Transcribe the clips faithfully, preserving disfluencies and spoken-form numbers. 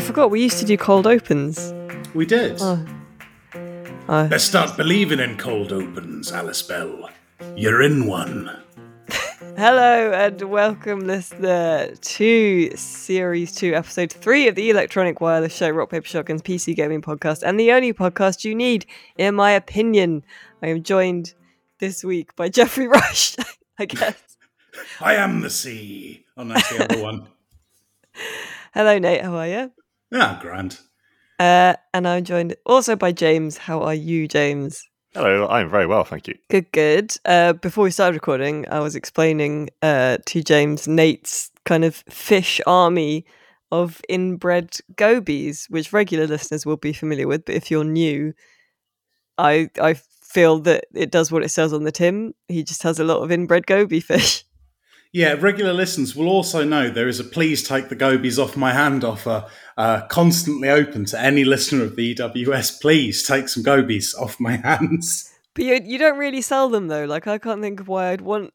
I forgot. We used to do cold opens. We did. Oh. Oh. Let's start believing in cold opens, Alice Bell. You're in one. Hello and welcome, listener, to Series two, Episode three of the Electronic Wireless Show, Rock Paper Shotgun's P C gaming podcast, and the only podcast you need, in my opinion. I am joined this week by Jeffrey Rush, I guess. I am the sea. Oh, that's the other one. Hello, Nate. How are you? Yeah, I'm grand. Uh, and I'm joined also by James. How are you, James? Hello, I'm very well, thank you. Good, good. Uh, before we started recording, I was explaining uh, to James Nate's kind of fish army of inbred gobies, which regular listeners will be familiar with, but if you're new, I I feel that it does what it says on the tin. He just has a lot of inbred goby fish. Yeah, regular listeners will also know there is a please take the gobies off my hand offer uh, constantly open to any listener of the E W S. Please take some gobies off my hands. But you, you don't really sell them, though. Like, I can't think of why I'd want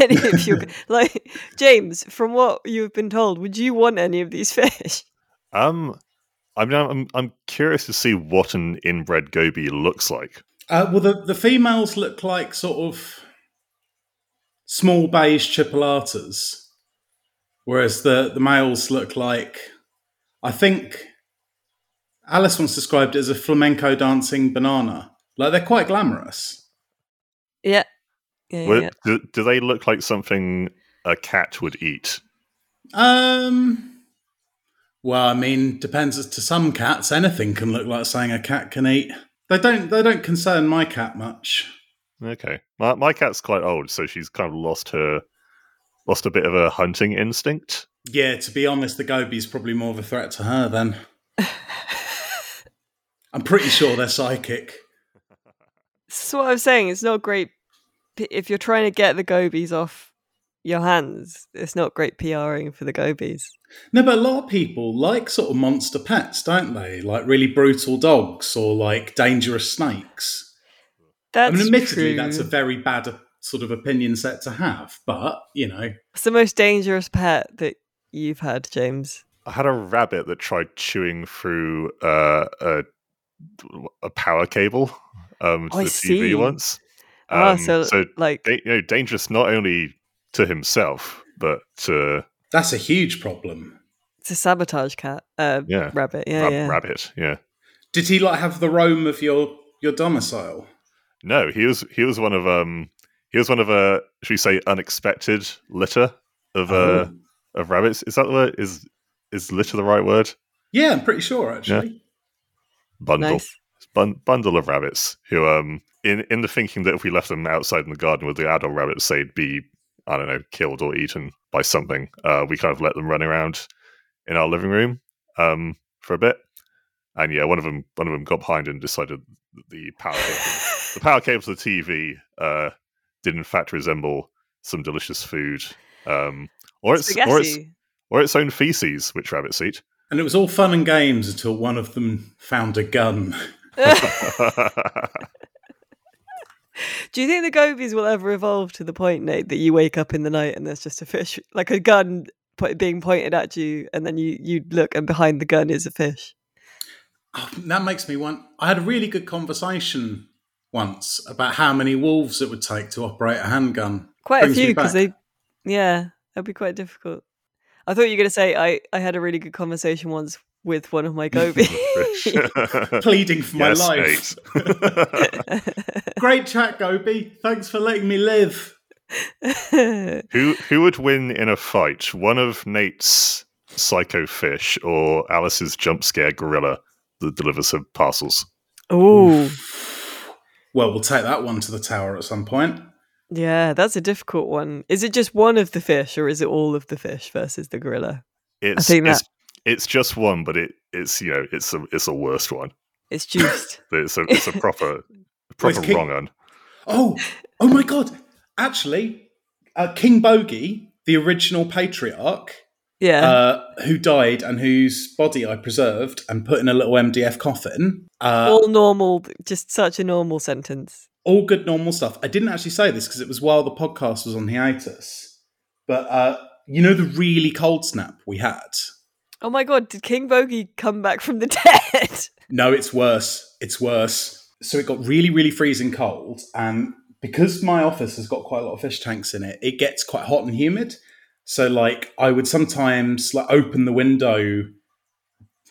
any of your... like, James, from what you've been told, would you want any of these fish? Um, I'm, I'm, I'm curious to see what an inbred goby looks like. Uh, well, the, the females look like sort of... small beige chipolatas, whereas the, the males look like, I think Alice once described it as a flamenco dancing banana. Like, they're quite glamorous. Yeah. yeah, well, yeah. Do, do they look like something a cat would eat? Um. Well, I mean, depends. To some cats, anything can look like something a cat can eat. They don't. They don't concern my cat much. Okay, my my cat's quite old, so she's kind of lost her, lost a bit of her hunting instinct. Yeah, to be honest, the goby's probably more of a threat to her then. I'm pretty sure they're psychic. So what I'm saying, it's not great if you're trying to get the gobies off your hands. It's not great PRing for the gobies. No, but a lot of people like sort of monster pets, don't they? Like really brutal dogs or like dangerous snakes. That's I mean, admittedly, true. That's a very bad sort of opinion set to have, but, you know. What's the most dangerous pet that you've had, James? I had a rabbit that tried chewing through uh, a, a power cable um, to oh, the I T V see. once. Um, ah, so, so, like, you know, dangerous not only to himself, but to... That's a huge problem. It's a sabotage cat. Uh, yeah. Rabbit, yeah, Rab- yeah. Rabbit, yeah. Did he, like, have the roam of your, your domicile? No, he was he was one of um he was one of a should we say unexpected litter of oh. uh of rabbits. Is that the word? Is is litter the right word? Yeah, I'm pretty sure actually. Yeah. Bundle, nice. Bun- bundle of rabbits who um in in the thinking that if we left them outside in the garden with the adult rabbits, they'd be I don't know killed or eaten by something. Uh, we kind of let them run around in our living room um for a bit, and yeah, one of them one of them got behind and decided the power. The power cable to the T V uh, did, in fact, resemble some delicious food, um, or its or its or its own feces, which rabbits eat. And it was all fun and games until one of them found a gun. Do you think the gobies will ever evolve to the point, Nate, that you wake up in the night and there's just a fish, like a gun being pointed at you, and then you you look and behind the gun is a fish? Oh, that makes me want. I had a really good conversation. Once about how many wolves it would take to operate a handgun. Quite Brings a few, because they, yeah, that'd be quite difficult. I thought you were going to say I, I had a really good conversation once with one of my gobies, pleading for yes, my life. Great chat, Gobi. Thanks for letting me live. Who who would win in a fight? One of Nate's psycho fish or Alice's jump scare gorilla that delivers her parcels? Ooh. Well, we'll take that one to the tower at some point. Yeah, that's a difficult one. Is it just one of the fish, or is it all of the fish versus the gorilla? It's I think that... it's, it's just one, but it, it's you know it's a it's a worst one. It's juiced. it's a it's a proper proper King... wrong one. Oh, oh my god! Actually, uh, King Bogey, the original patriarch, yeah, uh, who died and whose body I preserved and put in a little M D F coffin. Uh, all normal, just such a normal sentence. All good normal stuff. I didn't actually say this because it was while the podcast was on hiatus. But uh, you know the really cold snap we had? Oh my god, did King Bogey come back from the dead? No, it's worse. It's worse. So it got really, really freezing cold, and because my office has got quite a lot of fish tanks in it, it gets quite hot and humid. So, like, I would sometimes like open the window.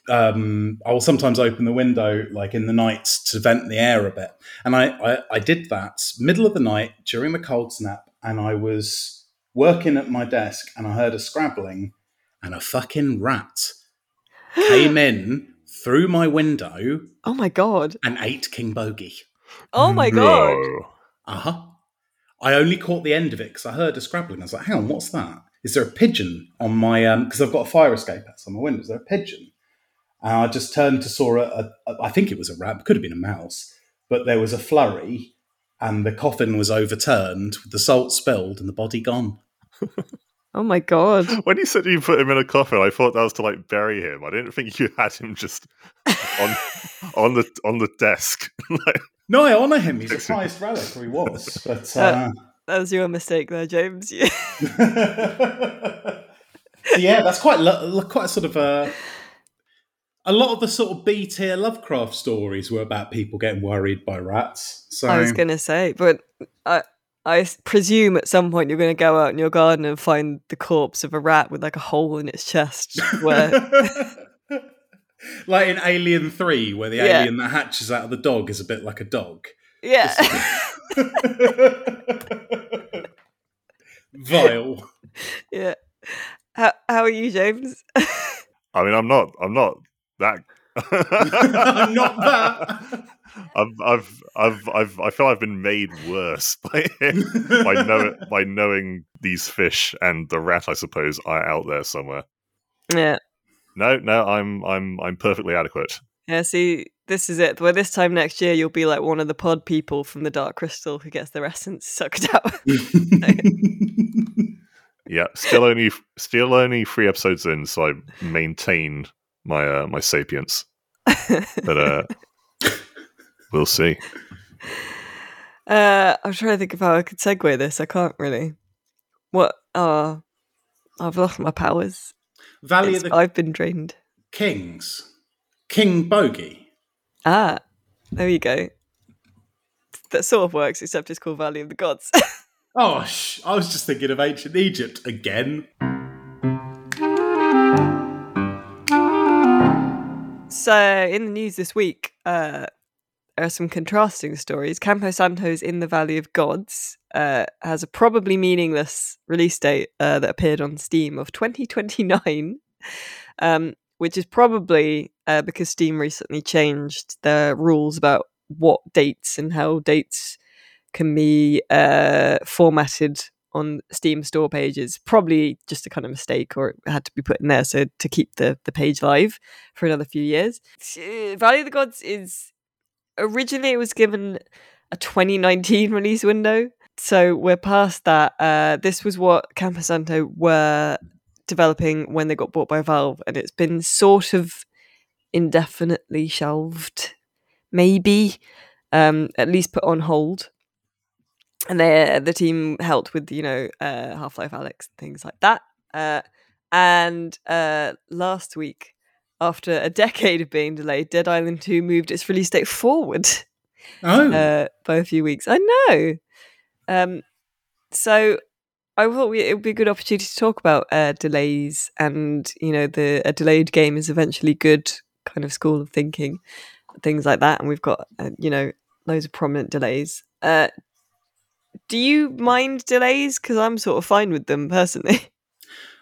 Um, I will sometimes open the window, like, in the nights to vent the air a bit. And I, I, I did that middle of the night during the cold snap, and I was working at my desk, and I heard a scrabbling, and a fucking rat came in through my window. Oh, my God. And ate King Bogey. Oh, my no. God. Uh-huh. I only caught the end of it because I heard a scrabbling. I was like, hang on, what's that? Is there a pigeon on my... um? Because I've got a fire escape outside my window. Is there a pigeon? And I just turned to saw a, a, a... I think it was a rat. Could have been a mouse. But there was a flurry and the coffin was overturned, with the salt spilled and the body gone. Oh, my God. When you said you put him in a coffin, I thought that was to, like, bury him. I didn't think you had him just on on the on the desk. Like... No, I honour him. He's a prized relic, or he was. But uh... Uh, that was your mistake there, James. Yeah, so, yeah that's quite lo- quite a sort of a... A lot of the sort of B-tier Lovecraft stories were about people getting worried by rats. So I was going to say, but I I presume at some point you're going to go out in your garden and find the corpse of a rat with, like, a hole in its chest. Where... Like in Alien three, where the yeah. alien that hatches out of the dog is a bit like a dog. Yeah. Vile. Yeah. How how are you, James? I mean, I'm not. I'm not that. I'm not that. I've, I've, I've, I've, I feel I've been made worse by it, by know by knowing these fish and the rat. I suppose are out there somewhere. Yeah. No, no, I'm I'm I'm perfectly adequate. Yeah, see, this is it. Well, this time next year you'll be like one of the pod people from the Dark Crystal who gets their essence sucked out. Yeah, still only still only three episodes in, so I maintain my uh, my sapience. But uh, we'll see. Uh, I'm trying to think of how I could segue this. I can't really. What? Uh, I've lost my powers. Valley of the I've been drained. Kings. King Bogey. Ah, there you go. That sort of works, except it's called Valley of the Gods. Oh, sh- I was just thinking of ancient Egypt again. So, in the news this week, uh, there are some contrasting stories. Campo Santo's In the Valley of Gods uh, has a probably meaningless release date uh, that appeared on Steam of twenty twenty-nine, um, which is probably uh, because Steam recently changed their rules about what dates and how dates can be uh, formatted on Steam store pages. Probably just a kind of mistake, or it had to be put in there so to keep the, the page live for another few years. Valley of the Gods is... Originally, it was given a twenty nineteen release window, so we're past that. Uh, this was what Campo Santo were developing when they got bought by Valve, and it's been sort of indefinitely shelved, maybe, um, at least put on hold. And they, the team helped with, you know, uh, Half-Life Alyx, things like that. Uh, and uh, last week, after a decade of being delayed, Dead Island two moved its release date forward oh. uh, by a few weeks. I know. Um, so I thought we, it would be a good opportunity to talk about uh, delays and, you know, the a delayed game is eventually good kind of school of thinking, things like that. And we've got, uh, you know, loads of prominent delays. Uh, do you mind delays? Because I'm sort of fine with them personally.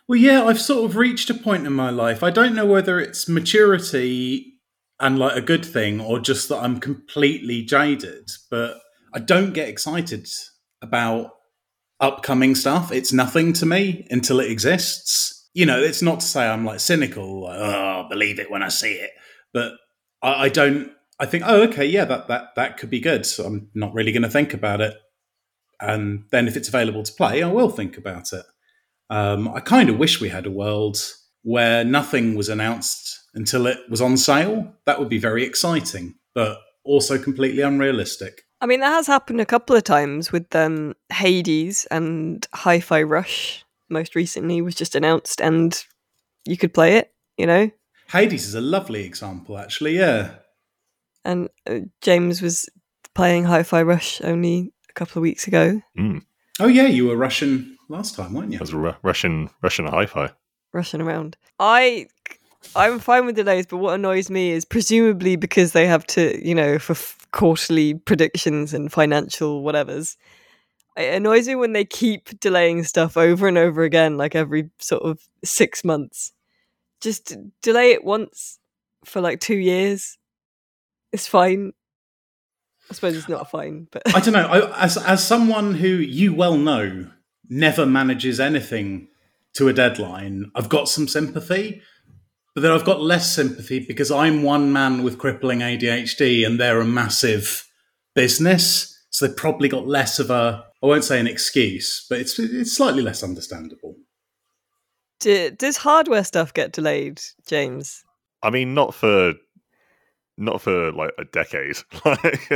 Well, yeah, I've sort of reached a point in my life. I don't know whether it's maturity and like a good thing or just that I'm completely jaded, but I don't get excited about upcoming stuff. It's nothing to me until it exists. You know, it's not to say I'm like cynical, like, oh, I'll believe it when I see it, but I, I don't, I think, oh, okay, yeah, that, that, that could be good. So I'm not really going to think about it. And then if it's available to play, I will think about it. Um, I kind of wish we had a world where nothing was announced until it was on sale. That would be very exciting, but also completely unrealistic. I mean, that has happened a couple of times with um, Hades and Hi-Fi Rush. Most recently was just announced and you could play it you know? Hades is a lovely example, actually, yeah. And uh, James was playing Hi-Fi Rush only a couple of weeks ago. Mm. Oh, yeah, you were Russian last time, weren't you? I was Ru- Russian, Russian Hi-Fi. Rushing around. I... I'm fine with delays, but what annoys me is presumably because they have to, you know, for f- quarterly predictions and financial whatevers. It annoys me when they keep delaying stuff over and over again, like every sort of six months. Just delay it once for like two years. It's fine. I suppose it's not fine, but I don't know. I, as as someone who you well know never manages anything to a deadline, I've got some sympathy. But then I've got less sympathy because I'm one man with crippling A D H D and they're a massive business. So they've probably got less of a, I won't say an excuse, but it's it's slightly less understandable. Do, does hardware stuff get delayed, James? I mean, not for, not for like a decade, like,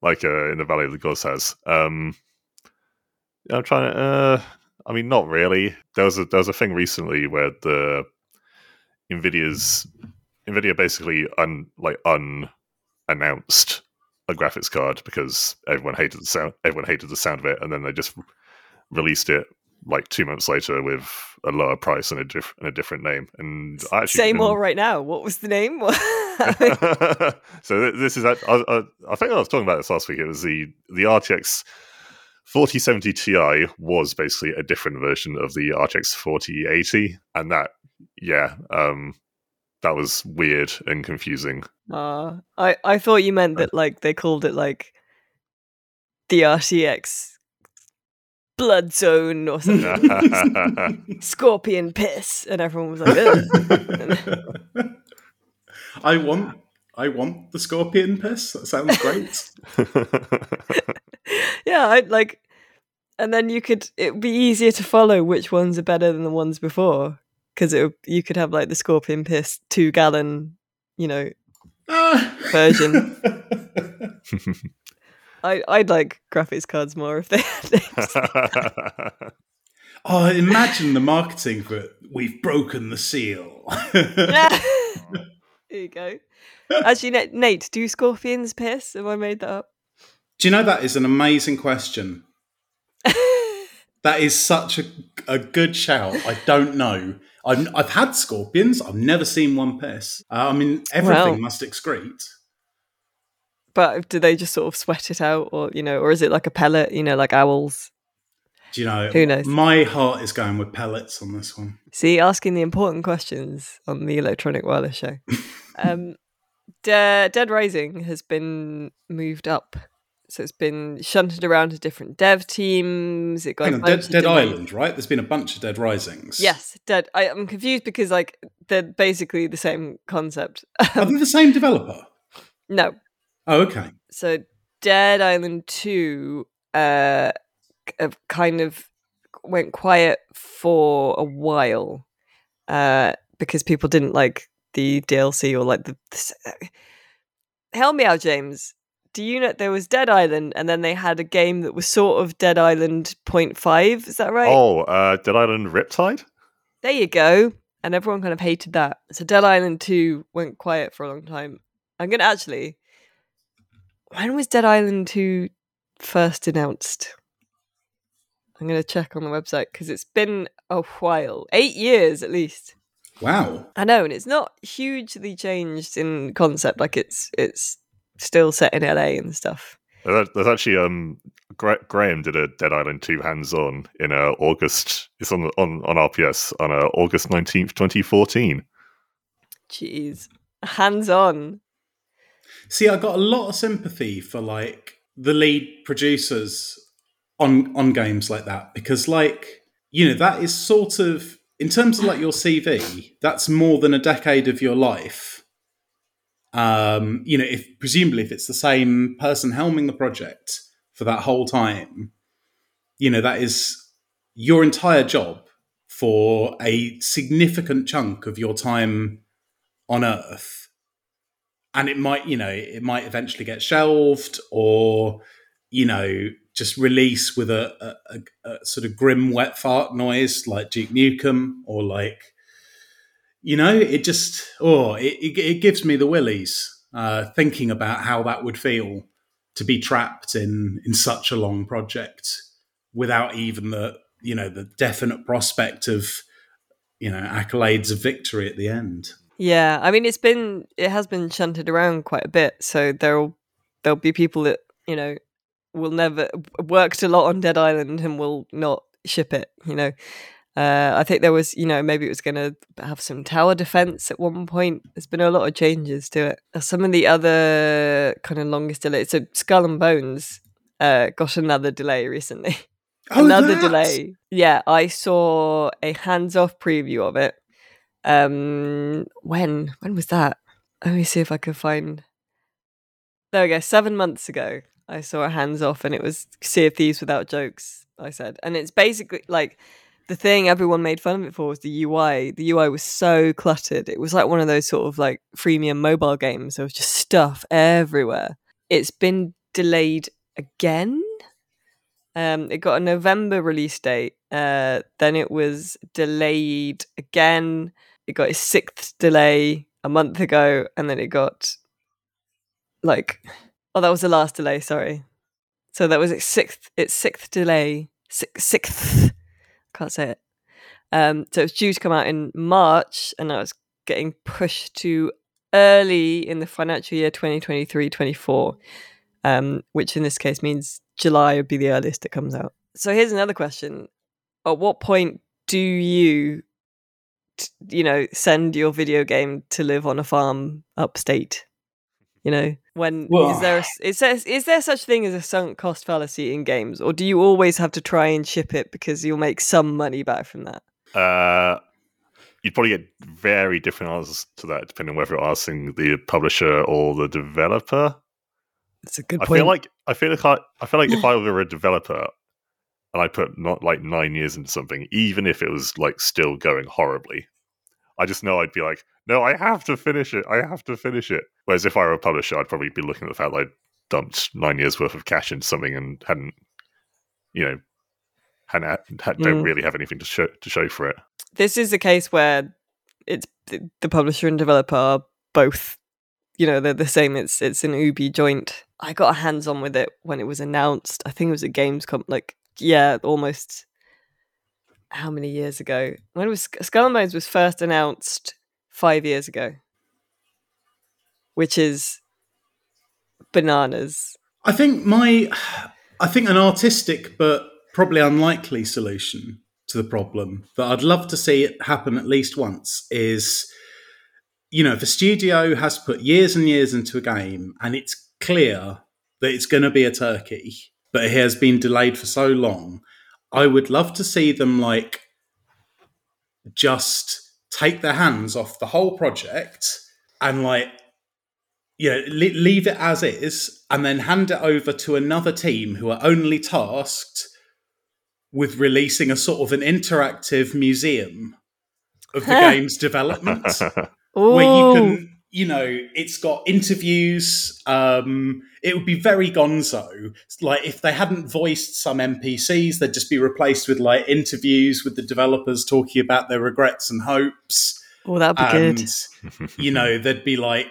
like uh, in the Valley of the Gods has. Um, I'm trying to, uh, I mean, not really. There was a, there was a thing recently where the, Nvidia's Nvidia basically un like unannounced a graphics card because everyone hated the sound. Everyone hated the sound of it, and then they just released it like two months later with a lower price and a diff- and a different name. And I actually say more right now. What was the name? So this is I, I, I think I was talking about this last week. It was the the R T X forty seventy Ti was basically a different version of the R T X forty eighty, and that. Yeah, um, that was weird and confusing. Uh, I, I thought you meant that like they called it like the R T X Blood Zone or something. Scorpion Piss, and everyone was like, ugh. I want I want the Scorpion Piss. That sounds great. Yeah, I'd like and then you could it'd be easier to follow which ones are better than the ones before. Because you could have like the Scorpion Piss two gallon, you know, ah! version. I, I'd like graphics cards more if they had names. Oh, imagine the marketing for it. We've broken the seal. There you go. Actually, Nate, do scorpions piss? Have I made that up? Do you know that is an amazing question? That is such a, a good shout. I don't know. I've, I've had scorpions. I've never seen one piss. Uh, I mean, everything wow. must excrete. But do they just sort of sweat it out, or you know, or is it like a pellet? You know, like owls. Do you know? Who knows? My heart is going with pellets on this one. See, asking the important questions on the Electronic Wireless Show. um, De- Dead Rising has been moved up. So it's been shunted around to different dev teams. It got Hang on, Dead, Dead Island, right? There's been a bunch of Dead Risings. Yes, Dead. I, I'm confused because like they're basically the same concept. Are they the same developer? No. Oh, okay. So Dead Island two uh, kind of went quiet for a while uh, because people didn't like the D L C or like the... the help me out, James. Do you know there was Dead Island, and then they had a game that was sort of Dead Island point five? Is that right? Oh, uh, Dead Island Riptide? There you go. And everyone kind of hated that. So Dead Island two went quiet for a long time. I'm going to actually... When was Dead Island two first announced? I'm going to check on the website, because it's been a while. Eight years, at least. Wow. I know, and it's not hugely changed in concept. Like, it's it's... still set in L A and stuff. There's actually um Gra- Graham did a Dead Island two hands-on in uh, August. It's on on on R P S on uh, August nineteenth, twenty fourteen. Jeez, hands-on. See, I got a lot of sympathy for like the lead producers on on games like that because, like, you know, that is sort of in terms of like your C V, that's more than a decade of your life. Um, you know, if presumably if it's the same person helming the project for that whole time, you know, that is your entire job for a significant chunk of your time on Earth. And it might, you know, it might eventually get shelved or, you know, just release with a, a, a, a sort of grim wet fart noise like Duke Nukem or like, you know, it just, oh, it, it, it gives me the willies uh, thinking about how that would feel to be trapped in, in such a long project without even the, you know, the definite prospect of, you know, accolades of victory at the end. Yeah, I mean, it's been, it has been shunted around quite a bit. So there'll, there'll be people that, you know, will never, worked a lot on Dead Island and will not ship it, you know. Uh, I think there was, you know, maybe it was going to have some tower defense at one point. There's been a lot of changes to it. Some of the other kind of longest delays, so Skull and Bones uh, got another delay recently. Oh, another that. delay. Yeah, I saw a hands-off preview of it. Um, when? When was that? Let me see if I can find... There we go, seven months ago. I saw a hands-off and it was Sea of Thieves without jokes, I said. And it's basically like... The thing everyone made fun of it for was the U I. The U I was so cluttered. It was like one of those sort of like freemium mobile games. There was just stuff everywhere. It's been delayed again. Um, it got a November release date. Uh, then it was delayed again. It got its sixth delay a month ago. And then it got like... Oh, that was the last delay, sorry. So that was its sixth, its sixth delay. Six, sixth... Can't say it. Um, so it's due to come out in March, and now it's getting pushed to early in the financial year twenty twenty-three twenty-four, um, which in this case means July would be the earliest it comes out. So here's another question. At what point do you, t- you know, send your video game to live on a farm upstate? You know, when Whoa. is there a, is there is there such thing as a sunk cost fallacy in games, or do you always have to try and ship it because you'll make some money back from that? Uh, you'd probably get very different answers to that depending on whether you're asking the publisher or the developer. That's a good point. I feel like I feel like I, I feel like if I were a developer and I put not like nine years into something, even if it was like still going horribly, I just know I'd be like, no, I have to finish it. I have to finish it. Whereas if I were a publisher, I'd probably be looking at the fact that I'd dumped nine years worth of cash into something and hadn't, you know, hadn't, had, mm. don't really have anything to show, to show for it. This is a case where it's the publisher and developer are both, you know, they're the same. It's it's an Ubi joint. I got a hands-on with it when it was announced. I think it was at Gamescom, like, yeah, almost how many years ago? When it was Skull and Bones was first announced... Five years ago, which is bananas. I think my, I think an artistic but probably unlikely solution to the problem that I'd love to see it happen at least once is, you know, if a studio has put years and years into a game and it's clear that it's going to be a turkey, but it has been delayed for so long, I would love to see them like just... take their hands off the whole project and like, you know, li- leave it as is and then hand it over to another team who are only tasked with releasing a sort of an interactive museum of the game's development where you can, you know, it's got interviews. Um, it would be very gonzo. Like if they hadn't voiced some N P Cs, they'd just be replaced with like interviews with the developers talking about their regrets and hopes. Oh, that'd be and, good. You know, there'd be like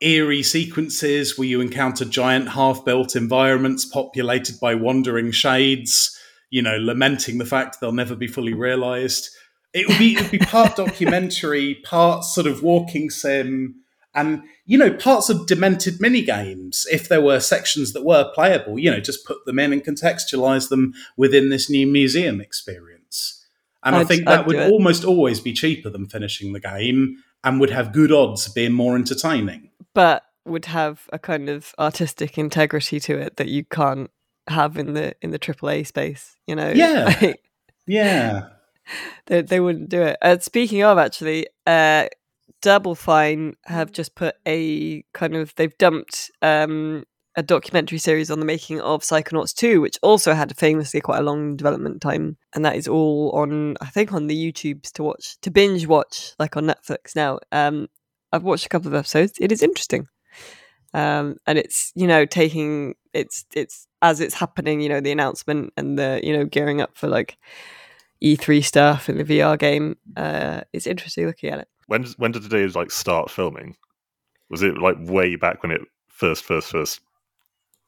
eerie sequences where you encounter giant half-built environments populated by wandering shades, you know, lamenting the fact they'll never be fully realized. It would be, it'd be part documentary, part sort of walking sim, and, you know, parts of demented minigames. If there were sections that were playable, you know, just put them in and contextualize them within this new museum experience. And I'd, I think that I'd would almost always be cheaper than finishing the game and would have good odds of being more entertaining. But would have a kind of artistic integrity to it that you can't have in the in the triple A space, you know? Yeah, yeah. They, they wouldn't do it. Uh, speaking of, actually, uh, Double Fine have just put a kind of... They've dumped um, a documentary series on the making of Psychonauts two, which also had famously quite a long development time. And that is all on, I think, on the YouTubes to watch, to binge watch, like on Netflix now. Um, I've watched a couple of episodes. It is interesting. Um, and it's, you know, taking... It's, it's as it's happening, you know, the announcement and the, you know, gearing up for, like... E three stuff and the V R game uh, is interesting looking at it. When does, when did the day like start filming? Was it like way back when it first first first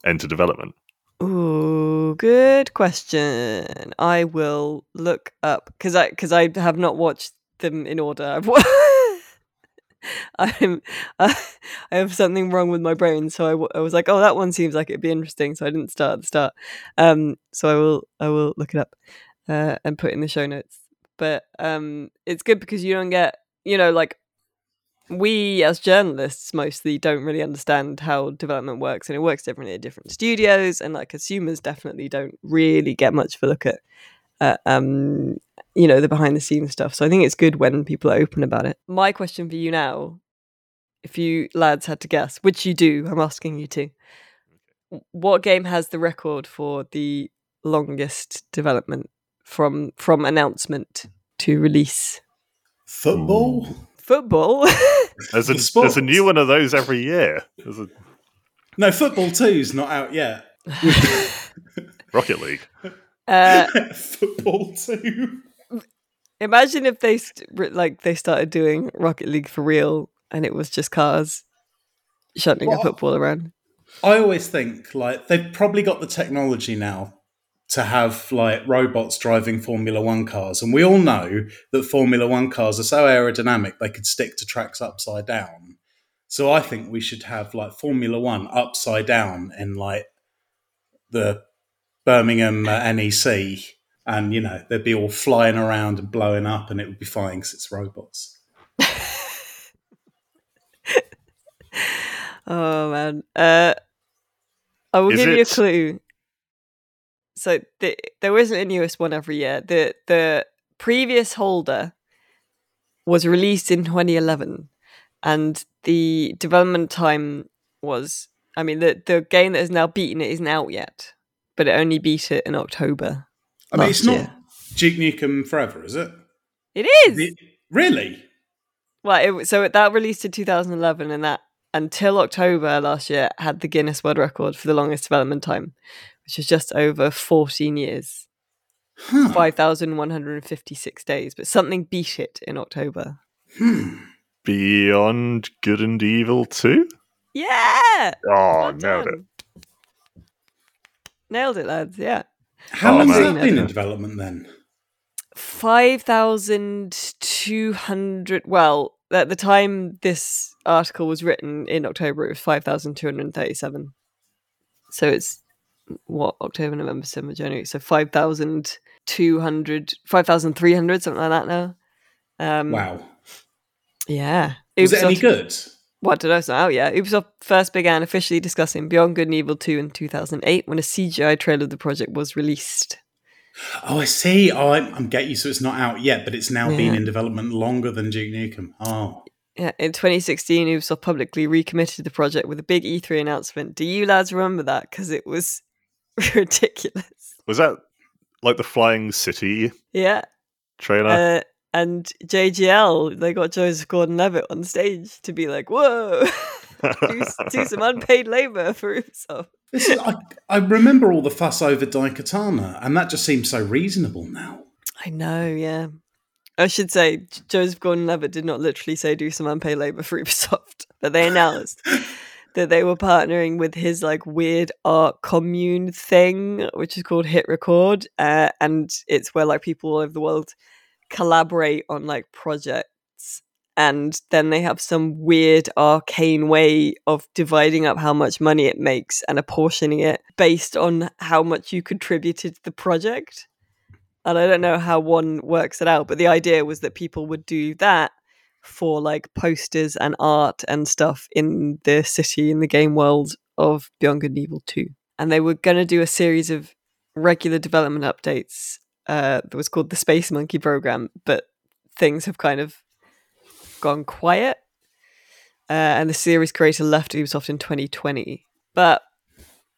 entered development? Ooh, good question. I will look up because I because I have not watched them in order. I'm uh, I have something wrong with my brain, so I, w- I was like, oh, that one seems like it'd be interesting, so I didn't start at the start. Um, so I will I will look it up uh, and put it in the show notes. But um, it's good because you don't get, you know, like we as journalists mostly don't really understand how development works, and it works differently at different studios, and like consumers definitely don't really get much of a look at uh, um you know, the behind the scenes stuff. So I think it's good when people are open about it. My question for you now, if you lads had to guess, which you do, I'm asking you to, what game has the record for the longest development from from announcement to release? Football? Ooh. Football? There's a, the there's a new one of those every year. A... No, Football two's not out yet. Rocket League. Uh, Football two. Imagine if they st- like they started doing Rocket League for real, and it was just cars shuttling well, a football around. I always think like they've probably got the technology now to have like robots driving Formula One cars, and we all know that Formula One cars are so aerodynamic they could stick to tracks upside down. So I think we should have like Formula One upside down in like the Birmingham uh, N E C. And, you know, they'd be all flying around and blowing up, and it would be fine because it's robots. Oh, man. Uh, I will Is give it... you a clue. So the, there isn't a newest one every year. The the previous holder was released in twenty eleven, and the development time was... I mean, the, the game that has now beaten it isn't out yet, but it only beat it in October. I mean, it's not Duke Nukem Forever, is it? It is. It, really? Well, it, so that released in two thousand eleven, and that until October last year had the Guinness World Record for the longest development time, which is just over fourteen years, huh. five thousand one hundred fifty-six days. But something beat it in October. Hmm. Beyond Good and Evil two? Yeah. Oh, nailed it! Nailed it, lads. Yeah. How oh, long has that been in development then? five thousand two hundred. Well, at the time this article was written in October, it was five thousand two hundred thirty-seven. So it's what? October, November, December, January. So five thousand two hundred, five thousand three hundred, something like that now. Um, wow. Yeah. Was Ubisoft, it any good? What did I say? Oh, yeah. Ubisoft first began officially discussing Beyond Good and Evil two in two thousand eight when a C G I trailer of the project was released. Oh, I see. Oh, I'm, I'm getting you. So it's not out yet, but it's now yeah. been in development longer than Duke Nukem. Oh. Yeah. In twenty sixteen, Ubisoft publicly recommitted the project with a big E three announcement. Do you lads remember that? Because it was ridiculous. Was that like the Flying City yeah. trailer? Uh, And J G L, they got Joseph Gordon-Levitt on stage to be like, whoa, do, do some unpaid labour for Ubisoft. This is, I, I remember all the fuss over Daikatana, and that just seems so reasonable now. I know, yeah. I should say, Joseph Gordon-Levitt did not literally say do some unpaid labour for Ubisoft, but they announced that they were partnering with his like weird art commune thing, which is called Hit Record, uh, and it's where like people all over the world collaborate on like projects, and then they have some weird arcane way of dividing up how much money it makes and apportioning it based on how much you contributed to the project. And I don't know how one works it out, but the idea was that people would do that for like posters and art and stuff in the city, in the game world of Beyond Good and Evil two. And they were going to do a series of regular development updates Uh, that was called the Space Monkey Program, but things have kind of gone quiet. Uh, and the series creator left Ubisoft in twenty twenty. But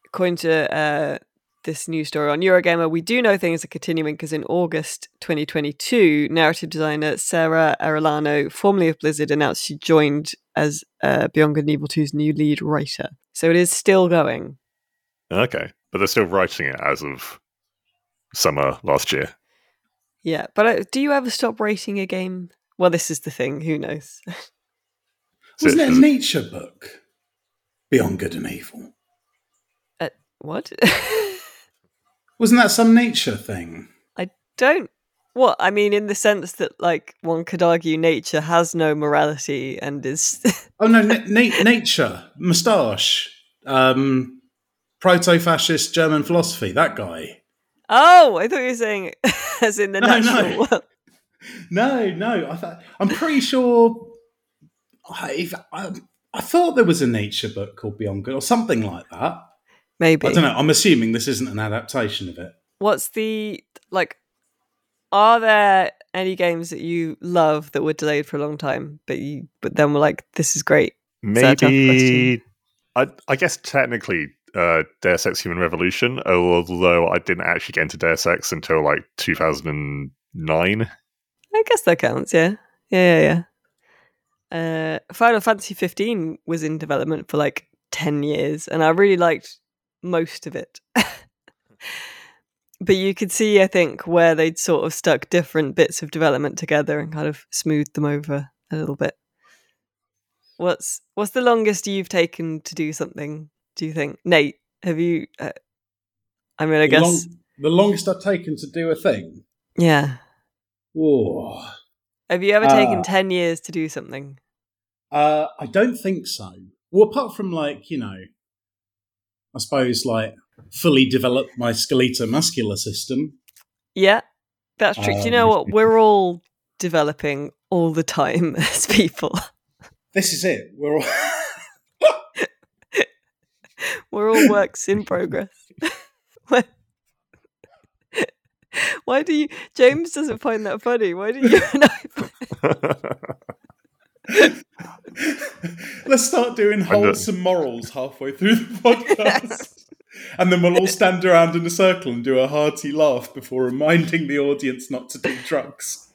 according to uh, this new story on Eurogamer, we do know things are continuing because in August twenty twenty-two, narrative designer Sarah Arellano, formerly of Blizzard, announced she joined as uh, Beyond Good and Evil two's new lead writer. So it is still going. Okay, but they're still writing it as of summer last year. Yeah, but uh, do you ever stop rating a game Well, this is the thing. Who knows? Wasn't it a Nietzsche book? Beyond Good and Evil. Uh, what? Wasn't that some Nietzsche thing? I don't. What? I mean, in the sense that, like, one could argue nature has no morality and is... oh, no, na- na- nature, moustache, um, proto-fascist German philosophy, that guy. Oh, I thought you were saying as in the no, natural no. world. No, no, I thought, I'm pretty sure... I, I, I thought there was a Nietzsche book called Beyond Good or something like that. Maybe. I don't know. I'm assuming this isn't an adaptation of it. What's the, like, are there any games that you love that were delayed for a long time, but you but then were like, this is great? Maybe, I, I guess technically uh, Deus Ex Human Revolution, although I didn't actually get into Deus Ex until like two thousand nine. I guess that counts, yeah. Yeah, yeah, yeah. Uh, Final Fantasy fifteen was in development for like ten years, and I really liked most of it. But you could see, I think, where they'd sort of stuck different bits of development together and kind of smoothed them over a little bit. What's what's the longest you've taken to do something, do you think? Nate, have you... Uh, I mean, I the guess... Long, the longest I've taken to do a thing? Yeah. Whoa. Have you ever taken uh, ten years to do something? Uh, I don't think so. Well, apart from, like, you know, I suppose, like, fully develop my skeleto-muscular system. Yeah, that's true. Um, do you know what? We're all developing all the time as people. This is it. We're all... We're all works in progress. Why do you... James doesn't find that funny. Why do you and I... Let's start doing wholesome morals halfway through the podcast. And then we'll all stand around in a circle and do a hearty laugh before reminding the audience not to do drugs.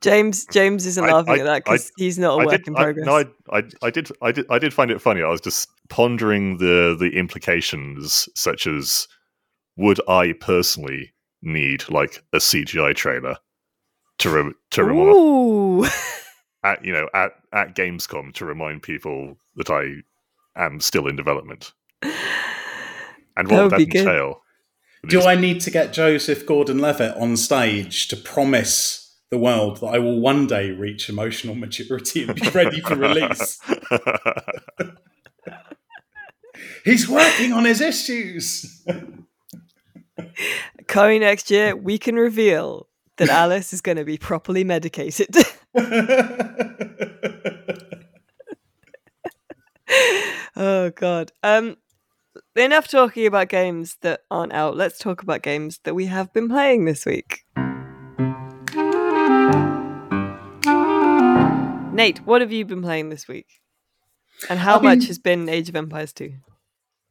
James James isn't I, laughing I, at that because he's not a I work did, in progress. I, no, I, I, I, did, I, did, I did find it funny. I was just pondering the the implications, such as, would I personally... need like a C G I trailer to re- to remind at you know at, at Gamescom to remind people that I am still in development, and what would that entail? Good. Do I need to get Joseph Gordon-Levitt on stage to promise the world that I will one day reach emotional maturity and be ready for release? He's working on his issues. Coming next year, we can reveal that Alice is going to be properly medicated. Oh, God. Um, enough talking about games that aren't out. Let's talk about games that we have been playing this week. Nate, what have you been playing this week? And how I've much been... has been Age of Empires two?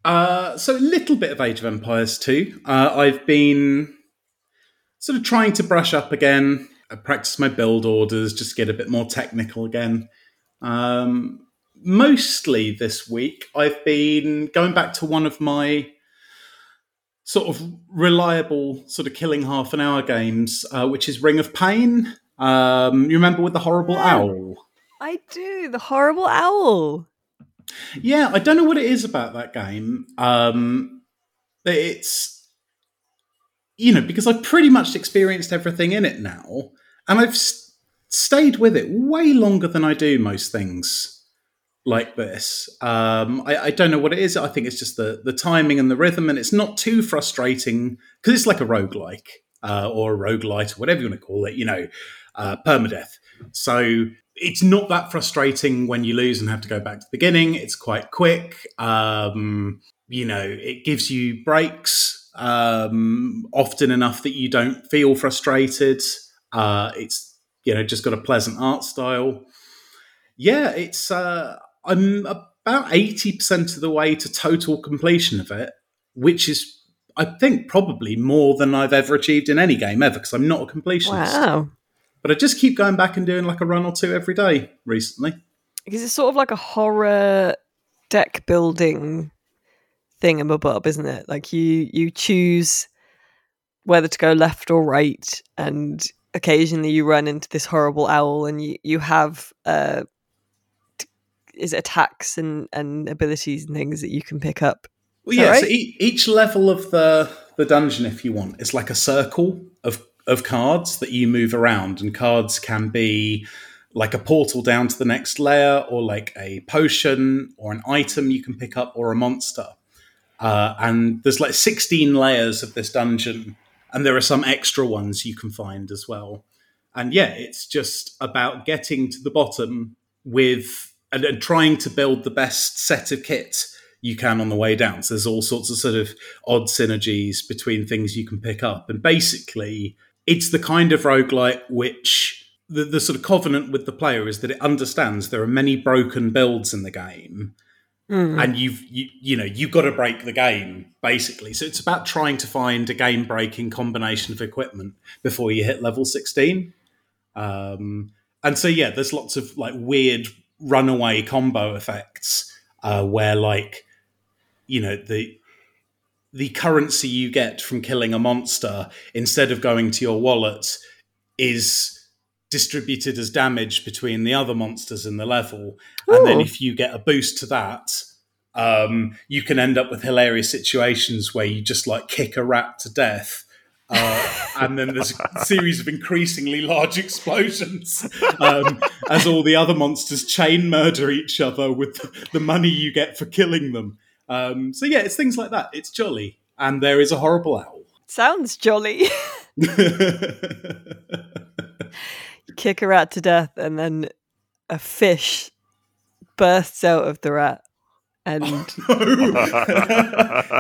Uh, so a little bit of Age of Empires two. Uh, I've been sort of trying to brush up again. I practice my build orders, just get a bit more technical again. Um, mostly this week, I've been going back to one of my sort of reliable sort of killing half an hour games, uh, which is Ring of Pain. Um, you remember with the horrible oh, owl? I do, the horrible owl. Yeah, I don't know what it is about that game. Um, but it's, you know, because I've pretty much experienced everything in it now, and I've st- stayed with it way longer than I do most things like this. Um, I, I don't know what it is. I think it's just the, the timing and the rhythm, and it's not too frustrating because it's like a roguelike uh, or a roguelite or whatever you want to call it, you know, uh, permadeath. So... it's not that frustrating when you lose and have to go back to the beginning. It's quite quick. Um, you know, it gives you breaks um, often enough that you don't feel frustrated. Uh, it's, you know, just got a pleasant art style. Yeah, it's. Uh, I'm about eighty percent of the way to total completion of it, which is, I think, probably more than I've ever achieved in any game ever, because I'm not a completionist. Wow. But I just keep going back and doing like a run or two every day recently. Because it's sort of like a horror deck building thingamabob, isn't it? Like you, you choose whether to go left or right, and occasionally you run into this horrible owl, and you you have uh t- is attacks and and abilities and things that you can pick up. Well, yeah, right? So e- each level of the the dungeon, if you want, is like a circle of of cards that you move around, and cards can be like a portal down to the next layer, or like a potion or an item you can pick up, or a monster. Uh, and there's like sixteen layers of this dungeon, and there are some extra ones you can find as well. And yeah, it's just about getting to the bottom with and, and trying to build the best set of kit you can on the way down. So there's all sorts of sort of odd synergies between things you can pick up. And basically, it's the kind of roguelite which the, the sort of covenant with the player is that it understands there are many broken builds in the game. Mm. And you've, you, you know, you've got to break the game, basically. So it's about trying to find a game-breaking combination of equipment before you hit level sixteen. Um, and so, yeah, there's lots of, like, weird runaway combo effects uh, where, like, you know, the the currency you get from killing a monster, instead of going to your wallet, is distributed as damage between the other monsters in the level. Ooh. And then if you get a boost to that, um, you can end up with hilarious situations where you just like kick a rat to death. Uh, and then there's a series of increasingly large explosions um, as all the other monsters chain murder each other with the money you get for killing them. Um, so yeah, it's things like that. It's jolly. And there is a horrible owl. Sounds jolly. Kick a rat to death, and then a fish bursts out of the rat, and oh, no.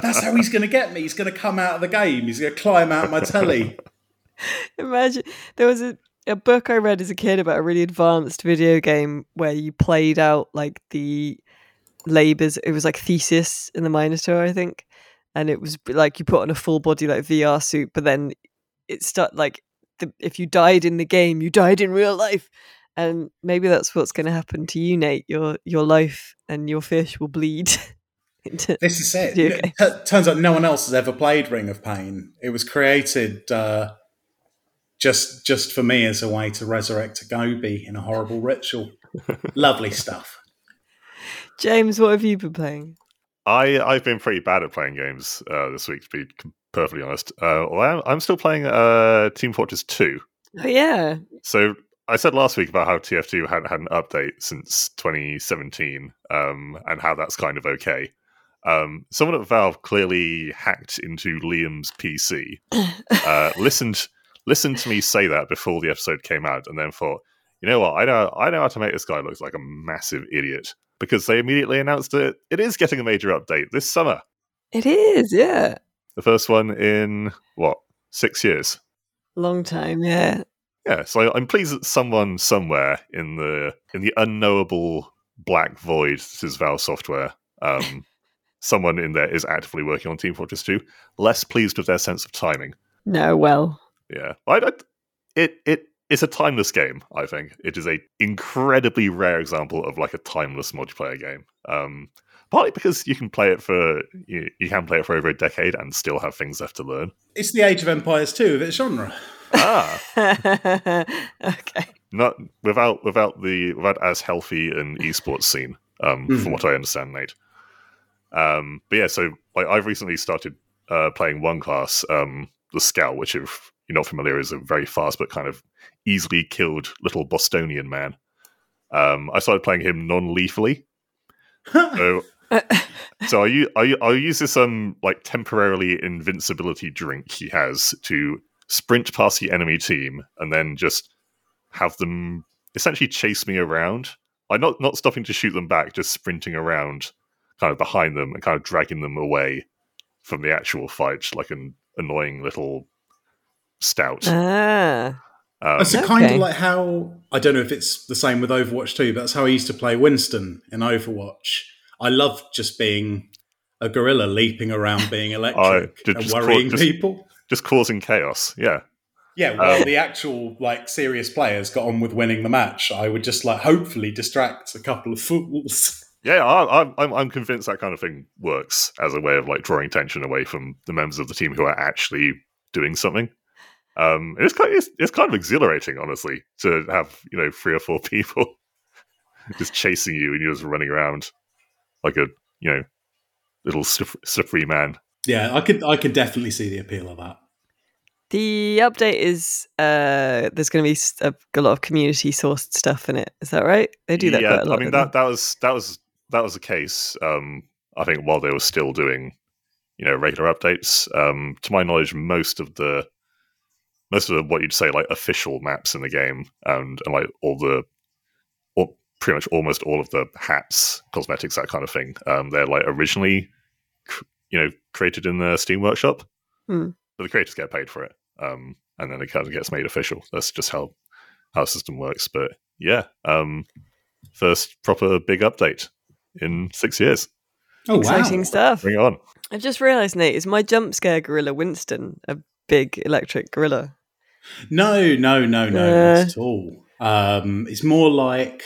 That's how he's going to get me. He's going to come out of the game. He's going to climb out my telly. Imagine there was a, a book I read as a kid about a really advanced video game where you played out like the labors. It was like Theseus in the Minotaur, I think, and it was like you put on a full body like V R suit, but then it started like. The, if you died in the game, you died in real life, and maybe that's what's going to happen to you, Nate. Your your life and your fish will bleed. into This is it. it t- turns out no one else has ever played Ring of Pain. It was created uh, just just for me as a way to resurrect a goby in a horrible ritual. Lovely stuff. James, what have you been playing? I I've been pretty bad at playing games uh, this week, to be perfectly honest. Uh, well, I'm, I'm still playing uh, Team Fortress two. Oh, yeah. So I said last week about how T F two hadn't had an update since twenty seventeen, um, and how that's kind of okay. Um, someone at Valve clearly hacked into Liam's P C. uh, listened, listened to me say that before the episode came out, and then thought, you know what? I know, I know how to make this guy look like a massive idiot, because they immediately announced that it is getting a major update this summer. It is, yeah. The first one in, what, six years? Long time, yeah. Yeah, so I'm pleased that someone somewhere in the in the unknowable black void that is Valve Software, um, someone in there is actively working on Team Fortress two. Less pleased with their sense of timing. No, well. Yeah. I, I, it it it's a timeless game, I think. It is an incredibly rare example of like a timeless multiplayer game. Um Partly because you can play it for you, you can play it for over a decade and still have things left to learn. It's the Age of Empires two of its genre. Ah, okay. Not without without the without as healthy an esports scene, um, mm. from what I understand, Nate. Um, but yeah, so like I've recently started uh, playing one class, um, the Scout, which if you're not familiar is a very fast but kind of easily killed little Bostonian man. Um, I started playing him non-lethally. so, so I'll, I'll, I'll use this um like temporarily invincibility drink he has to sprint past the enemy team and then just have them essentially chase me around. I'm not, not stopping to shoot them back, just sprinting around kind of behind them and kind of dragging them away from the actual fight like an annoying little scout. Ah. Um, it's okay. Kind of like how, I don't know if it's the same with Overwatch two, but that's how I used to play Winston in Overwatch. I loved just being a gorilla leaping around being electric uh, and worrying ca- just, people. Just causing chaos, yeah. Yeah, well, um, the actual like serious players got on with winning the match. I would just like hopefully distract a couple of fools. Yeah, I, I'm, I'm convinced that kind of thing works as a way of like drawing tension away from the members of the team who are actually doing something. Um, it's kind of, it's, it's kind of exhilarating, honestly, to have, you know, three or four people just chasing you and you're just running around like a, you know, little slippery man. Yeah, I could I could definitely see the appeal of that. The update is uh, there's going to be a, a lot of community sourced stuff in it. Is that right? They do that. Yeah, quite a lot, I mean that that was that was that was the case. Um, I think while they were still doing, you know, regular updates. Um, to my knowledge, most of the most of the, what you'd say like official maps in the game, and, and like all the, or pretty much almost all of the hats, cosmetics, that kind of thing. Um, they're like originally, you know, created in the Steam Workshop, mm. but the creators get paid for it, um, and then it kind of gets made official. That's just how how the system works. But yeah, um, first proper big update in six years. Oh, exciting wow. stuff! Bring it on. I just realised, Nate, is my jump scare gorilla Winston a big electric gorilla? No, no, no, no, uh, not at all. Um, it's more like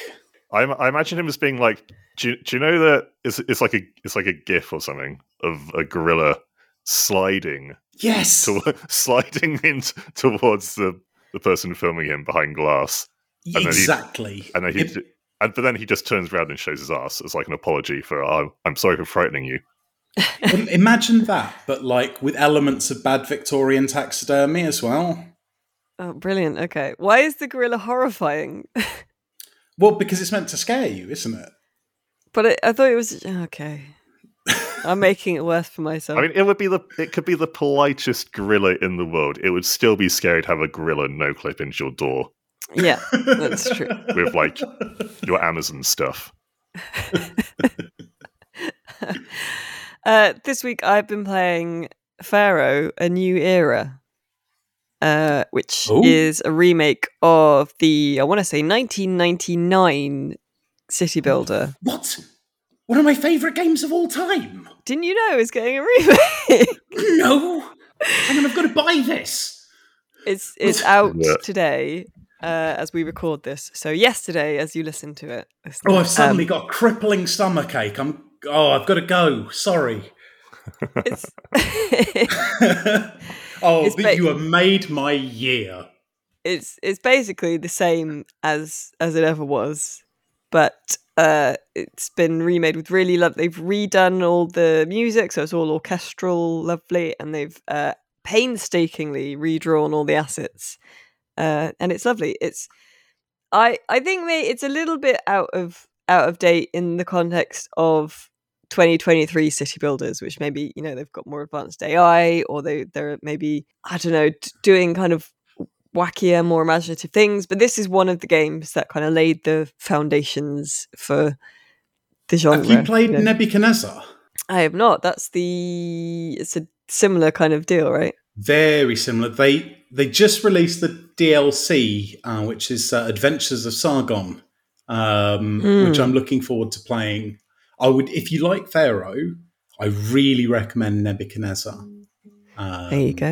I, I imagine him as being like. Do you, do you know that it's it's like a it's like a GIF or something of a gorilla sliding? Yes, to, sliding in t- towards the, the person filming him behind glass. And exactly, then he, and then he. It, And, but then he just turns around and shows his ass as like an apology for, oh, I'm sorry for frightening you. Imagine that, but like with elements of bad Victorian taxidermy as well. Oh, brilliant. Okay. Why is the gorilla horrifying? Well, because it's meant to scare you, isn't it? But it, I thought it was... Okay. I'm making it worse for myself. I mean, it would be the it could be the politest gorilla in the world. It would still be scary to have a gorilla no-clip into your door. Yeah, that's true. With like your Amazon stuff. uh, this week I've been playing Pharaoh: A New Era, uh, which Ooh. is a remake of the I want to say nineteen ninety-nine city builder. What? One of my favourite games of all time. Didn't you know it was getting a remake? No. I mean, I've got to buy this. It's it's out yeah. today. Uh, as we record this. So yesterday, as you listen to it. Oh, I've suddenly um, got a crippling stomach ache. I'm, oh, I've got to go. Sorry. It's, oh, it's ba- you have made my year. It's it's basically the same as as it ever was. But uh, it's been remade with really lovely. They've redone all the music, so it's all orchestral, lovely. And they've uh, painstakingly redrawn all the assets. Uh, and it's lovely. It's, I I think they, it's a little bit out of out of date in the context of twenty twenty-three city builders, which maybe, you know, they've got more advanced A I, or they they're maybe I don't know doing kind of wackier, more imaginative things. But this is one of the games that kind of laid the foundations for the genre. Have you played you know? Nebuchadnezzar? I have not. That's the it's a similar kind of deal, right? Very similar. They they just released the D L C, uh, which is uh, Adventures of Sargon, um, mm. which I'm looking forward to playing. I would, if you like Pharaoh, I really recommend Nebuchadnezzar. Um, there you go.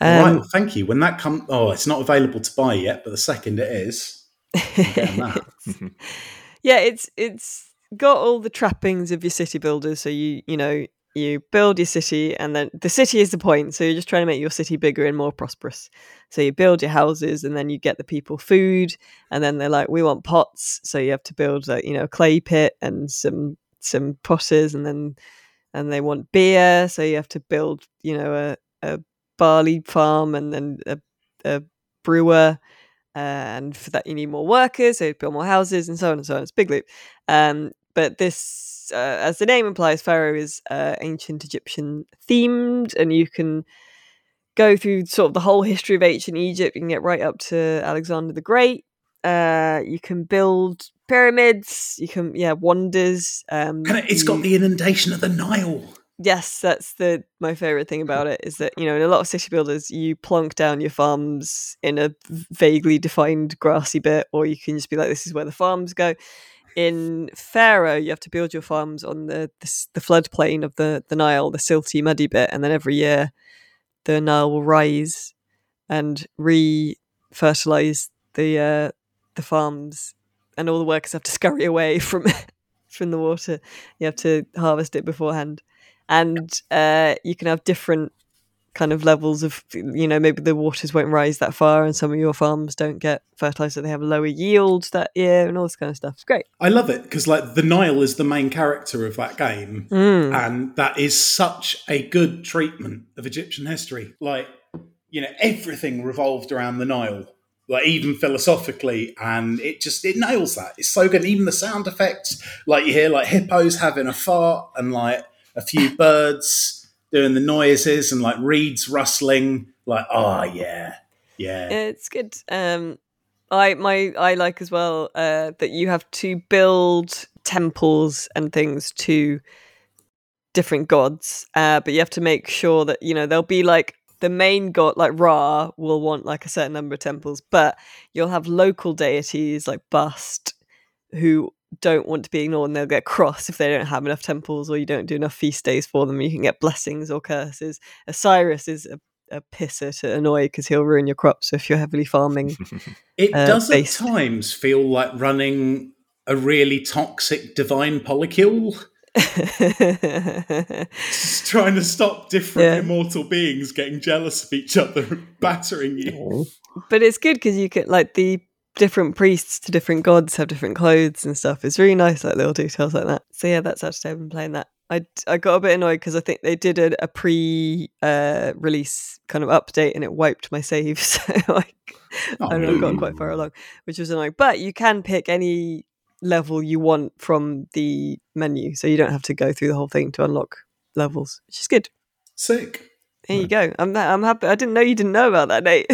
Um, all right, well, thank you. When that comes, oh, it's not available to buy yet, but the second it is, it's, yeah, it's it's got all the trappings of your city builders. So you you know. You build your city, and then the city is the point. So you're just trying to make your city bigger and more prosperous. So you build your houses, and then you get the people food, and then they're like, "We want pots." So you have to build, like, you know, a clay pit and some some potters, and then and they want beer, so you have to build, you know, a, a barley farm and then a, a brewer, and for that you need more workers, so you build more houses, and so on and so on. It's a big loop. Um, But this, uh, as the name implies, Pharaoh is uh, ancient Egyptian themed, and you can go through sort of the whole history of ancient Egypt. You can get right up to Alexander the Great. Uh, you can build pyramids. You can, yeah, wonders. Um, and it's got the inundation of the Nile. Yes, that's the my favourite thing about it is that, you know, in a lot of city builders, you plonk down your farms in a vaguely defined grassy bit, or you can just be like, this is where the farms go. In Pharaoh, you have to build your farms on the the, the floodplain of the, the Nile, the silty, muddy bit, and then every year the Nile will rise and re-fertilise the uh, the farms, and all the workers have to scurry away from from the water. You have to harvest it beforehand, and uh, you can have different kind of levels of, you know, maybe the waters won't rise that far and some of your farms don't get fertilized, so they have a lower yield that year and all this kind of stuff. It's great. I love it because, like, the Nile is the main character of that game. Mm. And that is such a good treatment of Egyptian history. Like, you know, everything revolved around the Nile, like even philosophically, and it just, it nails that. It's so good. Even the sound effects, like you hear like hippos having a fart and like a few birds doing the noises and like reeds rustling, like, oh yeah, yeah. It's good. Um, I my I like as well uh, that you have to build temples and things to different gods, uh, but you have to make sure that, you know, there'll be like the main god, like Ra, will want like a certain number of temples, but you'll have local deities like Bast who don't want to be ignored, and they'll get cross if they don't have enough temples or you don't do enough feast days for them. You can get blessings or curses. Osiris is a, a pisser to annoy because he'll ruin your crops if you're heavily farming. It uh, does based. At times feel like running a really toxic divine polycule. Just trying to stop different yeah. immortal beings getting jealous of each other and battering you. But it's good because you get like the different priests to different gods have different clothes and stuff. It's really nice, like little details like that. So yeah, that's actually, I've been playing that. I, I got a bit annoyed because I think they did a, a pre uh, release kind of update and it wiped my save, so like, oh, I don't know, I've gotten quite far along, which was annoying. But you can pick any level you want from the menu, so you don't have to go through the whole thing to unlock levels, which is good. Sick. There yeah. you go. I'm I'm happy. I didn't know you didn't know about that, Nate.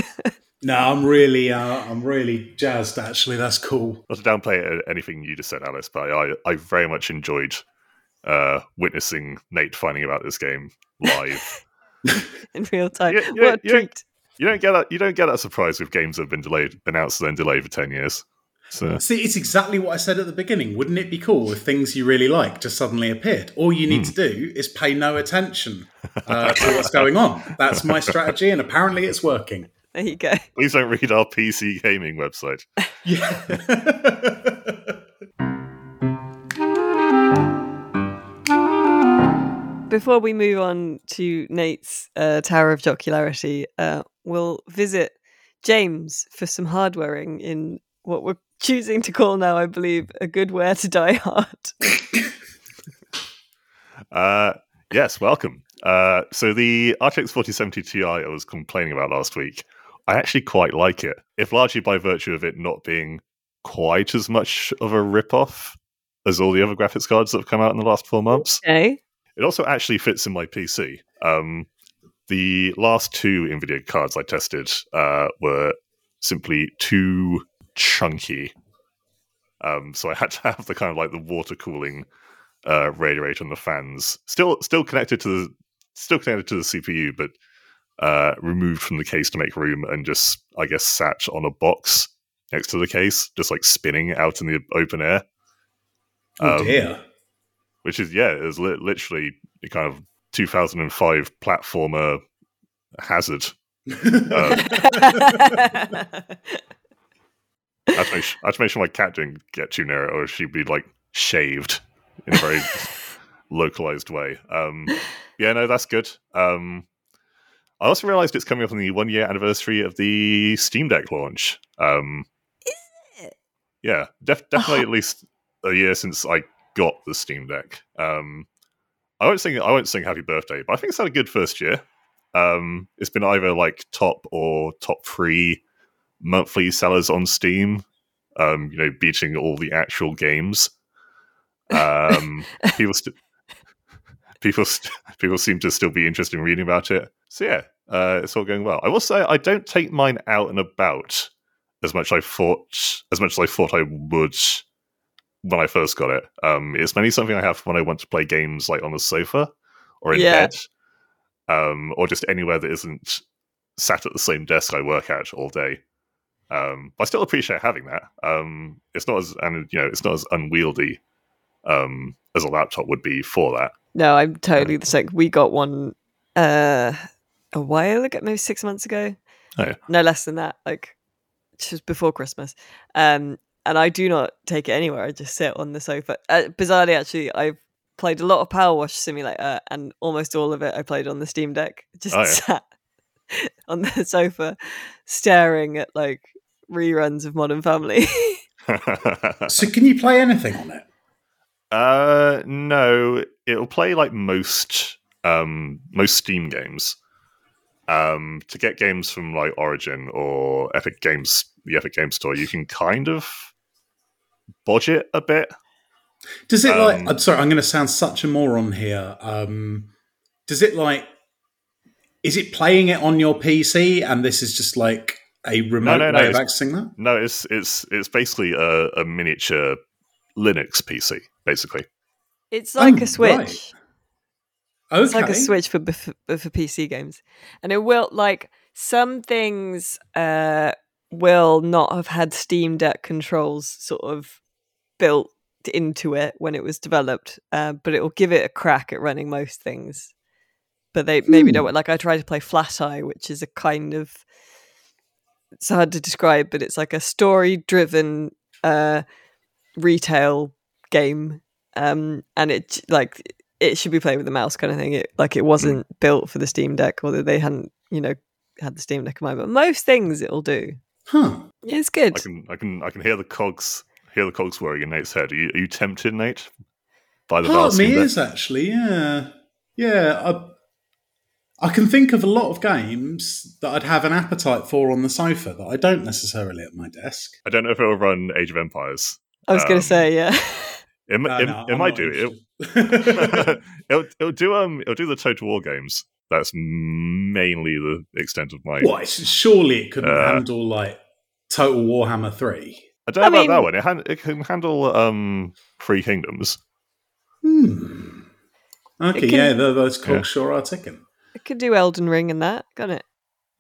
No, I'm really, uh, I'm really jazzed. Actually, that's cool. Not to downplay anything you just said, Alice, but I, I very much enjoyed uh, witnessing Nate finding about this game live in real time. You, you, what a you, treat! You don't get that. You don't get that surprise with games that have been delayed, announced and delayed for ten years. So. See, it's exactly what I said at the beginning. Wouldn't it be cool if things you really like just suddenly appeared? All you need mm. to do is pay no attention uh, to what's going on. That's my strategy, and apparently it's working. There you go. Please don't read our P C gaming website. Yeah. Before we move on to Nate's uh, Tower of Jocularity, uh, we'll visit James for some hardwaring in what we're choosing to call now, I believe, a good where to die hard. uh, yes, welcome. Uh, so the R T X forty seventy Ti I was complaining about last week, I actually quite like it, if largely by virtue of it not being quite as much of a rip-off as all the other graphics cards that have come out in the last four months. Okay. It also actually fits in my P C. Um, the last two Nvidia cards I tested uh, were simply too chunky. Um, so I had to have the kind of like the water cooling uh, radiator on the fans, still still connected to the still connected to the C P U, but uh, removed from the case to make room, and just, I guess, sat on a box next to the case, just like spinning out in the open air. Oh um, dear! Which is yeah, it was li- literally a kind of two thousand five platformer hazard. um, I have, sh- I have to make sure my cat didn't get too near it, or she'd be like shaved in a very localized way. Um, yeah, no, that's good. Um, I also realized it's coming up on the one year anniversary of the Steam Deck launch. Um, Is it? Yeah, def- definitely oh. at least a year since I got the Steam Deck. Um, I won't sing. I won't sing Happy Birthday, but I think it's had a good first year. Um, it's been either like top or top three monthly sellers on Steam, um, you know, beating all the actual games. Um, people, st- people, st- people seem to still be interested in reading about it. So yeah, uh, it's all going well. I will say I don't take mine out and about as much I thought as much as I thought I would when I first got it. Um, it's mainly something I have when I want to play games like on the sofa or in yeah. bed, um, or just anywhere that isn't sat at the same desk I work at all day. Um, I still appreciate having that. Um, it's not as and you know it's not as unwieldy um, as a laptop would be for that. No, I'm totally um, the same. We got one uh, a while ago, maybe six months ago. Oh, yeah. No less than that, like just before Christmas. Um, and I do not take it anywhere. I just sit on the sofa. Uh, bizarrely, actually, I've played a lot of Power Wash Simulator, and almost all of it I played on the Steam Deck. Just oh, yeah. sat on the sofa staring at like reruns of Modern Family. So can you play anything on it? Uh, no, it'll play like most um most Steam games. Um, to get games from like Origin or Epic Games, the Epic Games Store, you can kind of bodge it a bit. Does it um, like? I'm sorry, I'm going to sound such a moron here. Um, does it like? Is it playing it on your P C, and this is just like a remote no, no, way no, of accessing that? No, it's it's it's basically a, a miniature Linux P C, basically. It's like oh, a Switch. Right. Okay. It's like a Switch for for P C games, and it will like some things uh, will not have had Steam Deck controls sort of built into it when it was developed, uh, but it will give it a crack at running most things. But they maybe hmm. don't like. I tried to play FlatEye, which is a kind of it's hard to describe, but it's like a story-driven uh, retail game, um, and it like it should be played with a mouse kind of thing. It like it wasn't hmm. built for the Steam Deck, although they hadn't you know had the Steam Deck in mind. But most things it'll do. Huh? Yeah, it's good. I can I can I can hear the cogs. Hear the cogs whirring in Nate's head. Are you, are you tempted, Nate? By the Part of me is actually, yeah, yeah. I, I can think of a lot of games that I'd have an appetite for on the sofa that I don't necessarily at my desk. I don't know if it'll run Age of Empires. I was um, going to say, yeah, it, no, it, no, it might do. It, it'll, it'll do. Um, it'll do the Total War games. That's mainly the extent of my. What? Surely it couldn't uh, handle like Total Warhammer three. I don't know I about mean, that one. It, hand, it can handle um, Three Kingdoms. Hmm. Okay, can, yeah, those cogs yeah. sure are ticking. It could do Elden Ring and that, can't it?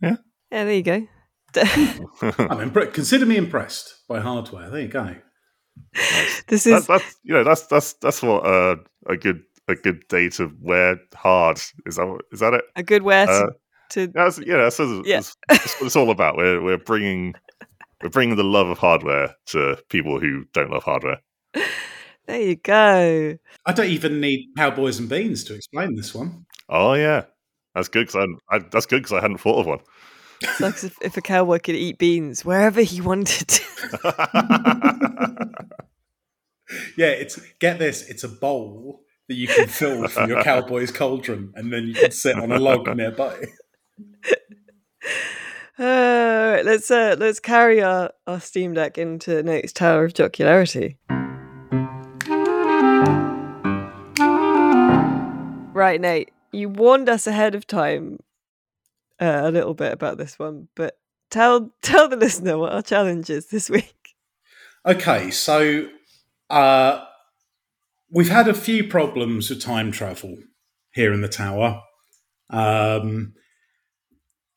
Yeah. Yeah, there you go. I'm impressed. Consider me impressed by hardware. There you go. Nice. This is that, that's you know that's that's that's what uh, a good a good day to wear hard is that is that it? A good wear uh, to, to that's, yeah that's, that's, yeah. that's, that's what it's all about. We're we're bringing. We're bringing the love of hardware to people who don't love hardware. There you go. I don't even need Cowboys and Beans to explain this one. Oh, yeah. That's good because I, I, that's good because I hadn't thought of one. It's like if, if a cowboy could eat beans wherever he wanted. Yeah, it's get this. It's a bowl that you can fill from your cowboy's cauldron and then you can sit on a log nearby. Uh, let's uh, let's carry our, our Steam Deck into Nate's Tower of Jocularity. Right, Nate, you warned us ahead of time uh, a little bit about this one, but tell tell the listener what our challenge is this week. Okay, so uh, we've had a few problems with time travel here in the Tower. Um...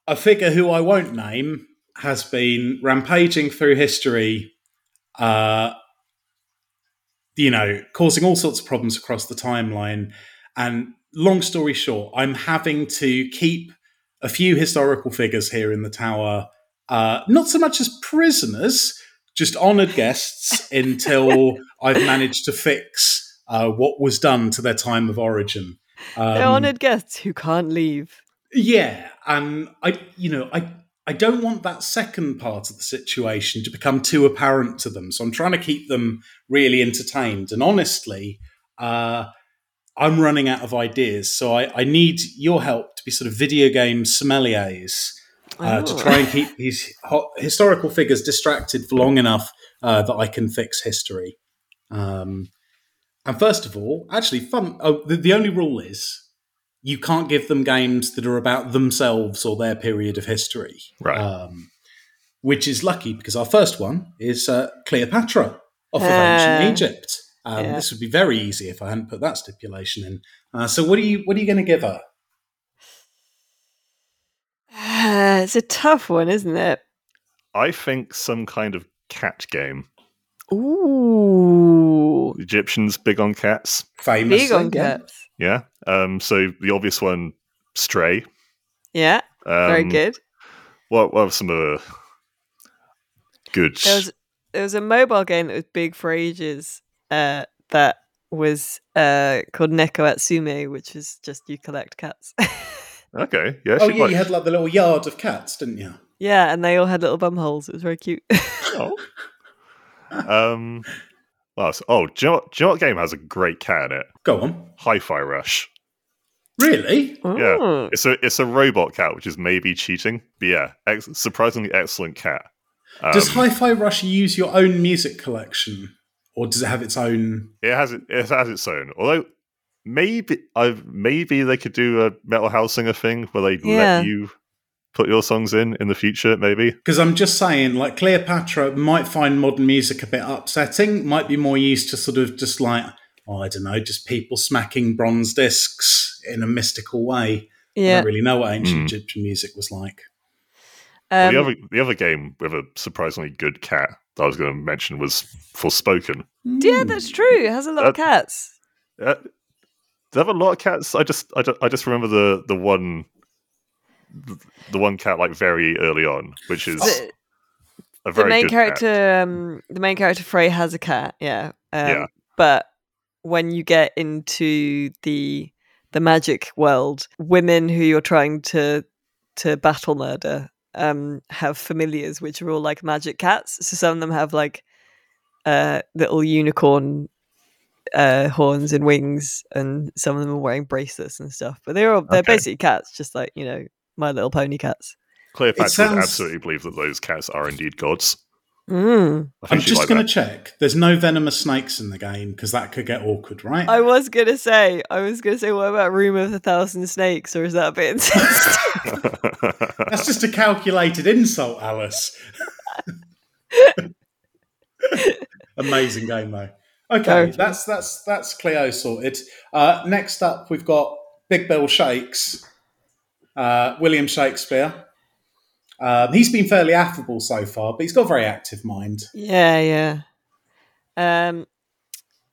A figure who I won't name has been rampaging through history, uh, you know, causing all sorts of problems across the timeline. And long story short, I'm having to keep a few historical figures here in the Tower, uh, not so much as prisoners, just honoured guests until I've managed to fix uh, what was done to their time of origin. Um, They're honoured guests who can't leave. Yeah, and I, you know, I, I don't want that second part of the situation to become too apparent to them. So I'm trying to keep them really entertained. And honestly, uh, I'm running out of ideas. So I, I need your help to be sort of video game sommeliers uh, oh. to try and keep these ho- historical figures distracted for long enough uh, that I can fix history. Um, and first of all, actually, fun. Oh, the, the only rule is. You can't give them games that are about themselves or their period of history. Right. Um, which is lucky because our first one is uh, Cleopatra off uh, of ancient Egypt. Um, yeah. This would be very easy if I hadn't put that stipulation in. Uh, so what are you what are you going to give her? Uh, it's a tough one, isn't it? I think some kind of cat game. Ooh. Egyptians big on cats. Famously. Big on cats. Yeah. Um, so the obvious one, Stray. Yeah. Um, very good. What what were some of the good? There was, there was a mobile game that was big for ages uh, that was uh, called Neko Atsume, which is just you collect cats. Okay. Yeah. Oh, yeah. Quite... You had like the little yard of cats, didn't you? Yeah, and they all had little bum holes. It was very cute. Oh. Um. Oh, so, oh do you know what, do you know what game has a great cat in it? Go on. Hi-Fi Rush. Really? Oh. Yeah. It's a it's a robot cat, which is maybe cheating. But yeah, ex- surprisingly excellent cat. Um, does Hi-Fi Rush use your own music collection, or does it have its own? It has it, it has its own. Although maybe I've maybe they could do a Metal House Singer thing where they yeah. let you put your songs in in the future, maybe. Because I'm just saying, like, Cleopatra might find modern music a bit upsetting. Might be more used to sort of just like, oh, I don't know, just people smacking bronze discs in a mystical way. Yeah. I don't really know what ancient mm. Egyptian music was like. Um, well, the other the other game with a surprisingly good cat that I was going to mention was Forspoken. Yeah, that's true. It has a lot uh, of cats. Uh, they have a lot of cats. I just I, I just remember the the one the one cat like very early on, which is the, a very the main good character. Um, the main character Frey has a cat. Yeah. Um, yeah. But when you get into the the magic world, women who you're trying to to battle murder um have familiars which are all like magic cats, so some of them have like uh little unicorn uh horns and wings, and some of them are wearing bracelets and stuff, but they're all they're okay. basically cats, just like, you know, My Little Pony cats. Cleopatra sounds... would absolutely believe that those cats are indeed gods. mm. I'm just like gonna that. check there's no venomous snakes in the game, because that could get awkward, right? I was gonna say I was gonna say what about Room of a Thousand Snakes, or is that a bit intense? That's just a calculated insult, Alice. Amazing game, though. Okay, oh. that's that's that's Cleo sorted. Uh, next up, we've got Big Bill Shakes, uh, William Shakespeare. Um, he's been fairly affable so far, but he's got a very active mind. Yeah, yeah. Um,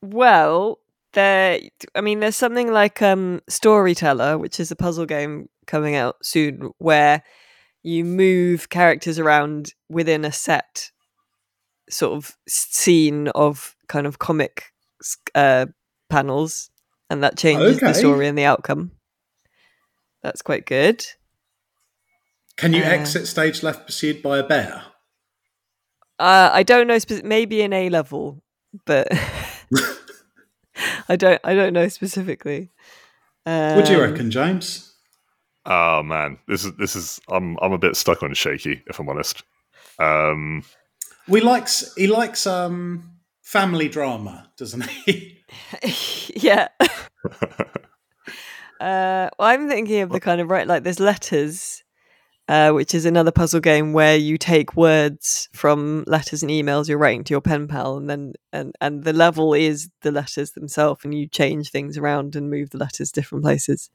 well, there. I mean, there's something like um, Storyteller, which is a puzzle game coming out soon, where you move characters around within a set sort of scene of kind of comic uh, panels, and that changes okay. the story and the outcome. That's quite good. Can you uh, exit stage left pursued by a bear? Uh, I don't know. Spe- maybe in A level, but I don't. I don't know specifically. Um, what do you reckon, James? Oh man, this is this is. I'm I'm a bit stuck on Shaky, if I'm honest. Um, we likes he likes um, family drama, doesn't he? Yeah. uh, well, I'm thinking of the kind of right like there's Letters, uh, which is another puzzle game where you take words from letters and emails you're writing to your pen pal, and then and and the level is the letters themselves, and you change things around and move the letters different places.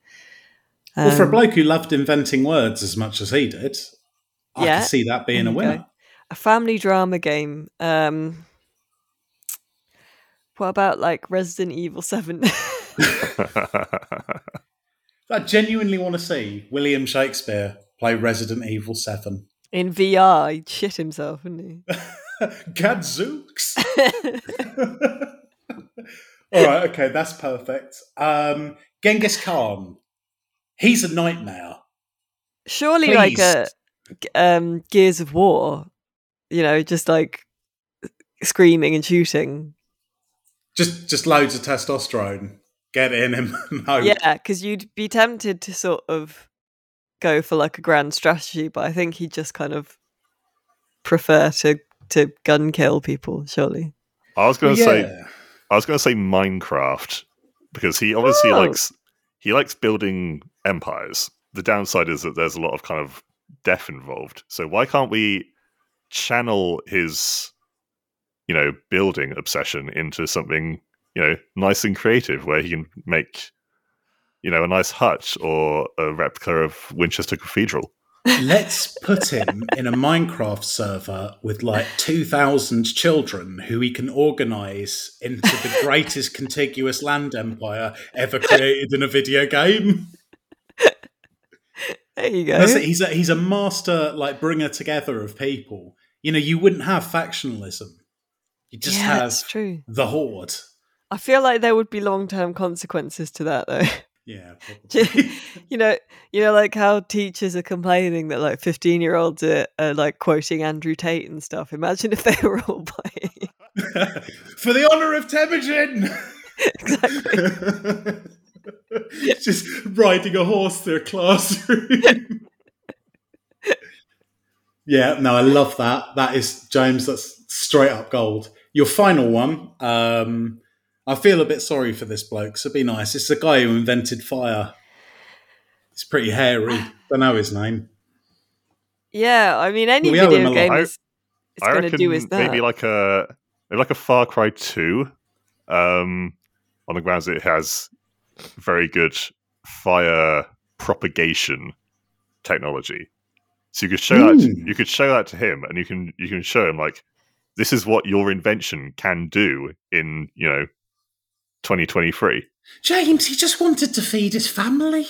Um, well, for a bloke who loved inventing words as much as he did, I yeah, could see that being a winner. Go. A family drama game. Um, what about like Resident Evil seven? I genuinely want to see William Shakespeare play Resident Evil seven. In V R, he'd shit himself, wouldn't he? Gadzooks! All right, okay, that's perfect. Um, Genghis Khan. He's a nightmare. Surely, Please. like a um, Gears of War, you know, just like screaming and shooting. Just, just loads of testosterone. Get in him. No. Yeah, because you'd be tempted to sort of go for like a grand strategy, but I think he'd just kind of prefer to to gun kill people. Surely. I was going to yeah. say, I was going to say Minecraft, because he obviously oh. likes he likes building empires. The downside is that there's a lot of kind of death involved. So why can't we channel his, you know, building obsession into something, you know, nice and creative, where he can make, you know, a nice hut or a replica of Winchester Cathedral. Let's put him in a Minecraft server with like two thousand children who he can organize into the greatest contiguous land empire ever created in a video game. There you go. He's a, he's a master, like, bringer together of people. You know, you wouldn't have factionalism. You just yeah, have the horde. I feel like there would be long-term consequences to that, though. Yeah, probably. you know, you know, like how teachers are complaining that like fifteen-year-olds are, are like quoting Andrew Tate and stuff. Imagine if they were all playing for the honor of Temujin. Exactly. Just riding a horse through a classroom. Yeah, no, I love that. That is, James, that's straight up gold. Your final one, um, I feel a bit sorry for this bloke, so be nice. It's the guy who invented fire. It's pretty hairy. Don't know his name. Yeah, I mean, any well, we video game is going to do is that. Maybe like a, maybe like a Far Cry two, um, on the grounds that it has very good fire propagation technology. So you could show mm. that to, you could show that to him, and you can you can show him like, this is what your invention can do in, you know, twenty twenty-three. James, he just wanted to feed his family.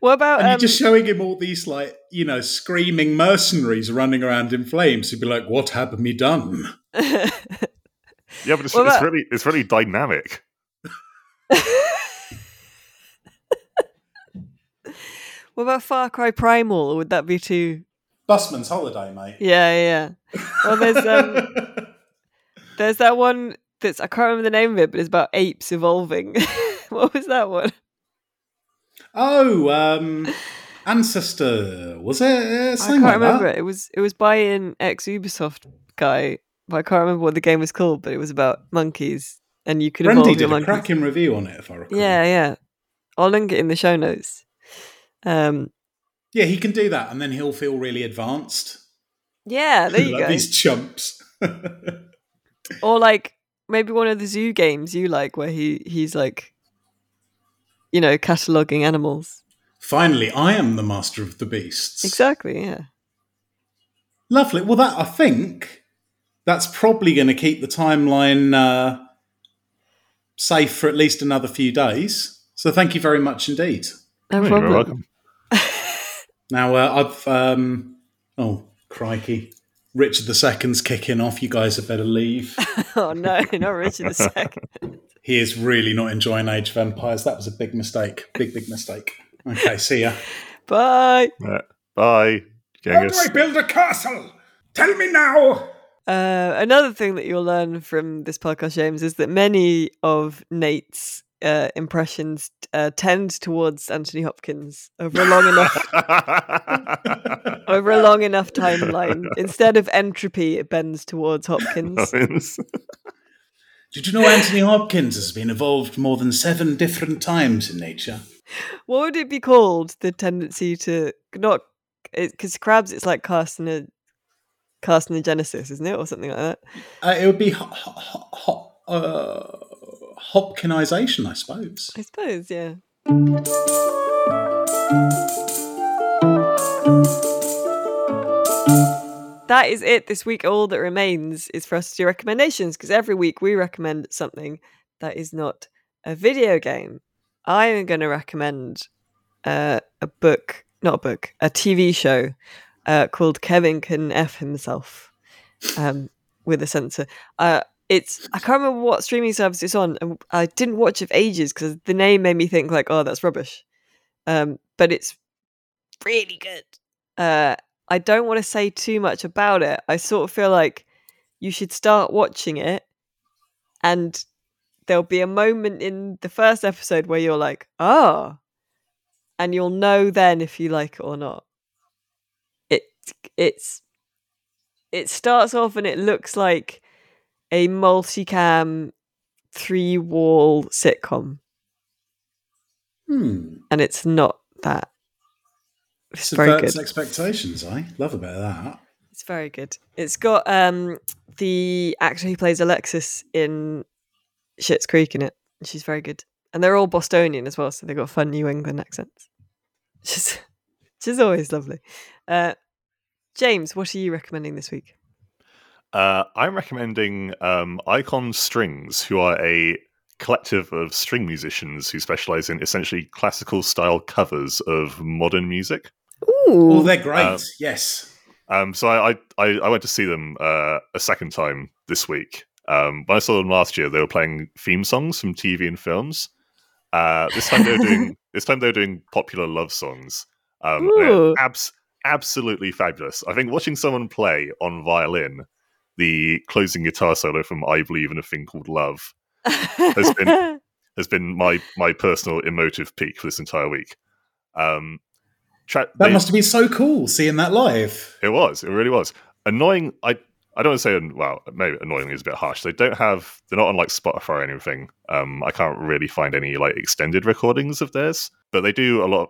What about? And um, you're just showing him all these like, you know, screaming mercenaries running around in flames. He'd be like, "What have me done?" Yeah, but it's, about- it's really it's really dynamic. What about Far Cry Primal? Or would that be too? Busman's Holiday, mate. Yeah, yeah. Well, there's um, there's that one that's I can't remember the name of it, but it's about apes evolving. What was that one? Oh, um, Ancestor. Was it? Uh, I can't like remember that. it. It was it was by an ex Ubisoft guy, but I can't remember what the game was called. But it was about monkeys, and you could evolve your monkeys. Randy did a cracking review on it, if I recall. Yeah, yeah. I'll link it in the show notes. Um, yeah, he can do that, and then he'll feel really advanced. Yeah, there you like go. These chumps. Or like maybe one of the zoo games you like, where he he's like, you know, cataloguing animals. Finally, I am the master of the beasts. Exactly. Yeah. Lovely. Well, that I think that's probably going to keep the timeline uh, safe for at least another few days. So, thank you very much indeed. No problem. You're welcome. Now, uh, I've... Um, oh, crikey. Richard the Second's kicking off. You guys had better leave. Oh, no, not Richard the Second. He is really not enjoying Age of Empires. That was a big mistake. Big, big mistake. Okay, see ya. Bye. Uh, bye. How do I build a castle? Tell me now. Uh, another thing that you'll learn from this podcast, James, is that many of Nate's Uh, impressions uh, tend towards Anthony Hopkins over a long enough over a long enough timeline. Instead of entropy, it bends towards Hopkins. Did you know Anthony Hopkins has been evolved more than seven different times in nature? What would it be called? The tendency to not because crabs, it's like carcinogenesis, isn't it, or something like that? Uh, it would be hot. Ho- ho- ho- uh... Hopkinization, I suppose. I suppose, yeah. That is it this week. All that remains is for us to do recommendations, because every week we recommend something that is not a video game. I am going to recommend uh, a book, not a book, a T V show uh, called Kevin Can F Himself um, with a censor. Uh, It's I can't remember what streaming service it's on, and I didn't watch it for ages because the name made me think like, oh, that's rubbish. Um, but it's really good. Uh, I don't want to say too much about it. I sort of feel like you should start watching it, and there'll be a moment in the first episode where you're like, oh, and you'll know then if you like it or not. It it's it starts off and it looks like a multicam three-wall sitcom. Hmm. And it's not that. It's very good. Expectations, I love about that. It's very good. It's got um, the actor who plays Alexis in Schitt's Creek in it. She's very good. And they're all Bostonian as well, so they've got fun New England accents. She's, she's always lovely. Uh, James, what are you recommending this week? Uh, I'm recommending um, Icon Strings, who are a collective of string musicians who specialise in essentially classical-style covers of modern music. Ooh, well, they're great, um, yes. Um, so I, I, I went to see them uh, a second time this week, Um, when I saw them last year, they were playing theme songs from T V and films. Uh, this time they were doing this time they were doing popular love songs. Um, abs- absolutely fabulous. I think watching someone play on violin the closing guitar solo from I Believe in a Thing Called Love has been has been my my personal emotive peak for this entire week. Um, tra- that they, must have been so cool seeing that live. It was. It really was. Annoying. I. I don't want to say, well, maybe annoyingly is a bit harsh. They don't have, they're not on like Spotify or anything. Um, I can't really find any like extended recordings of theirs, but they do a lot.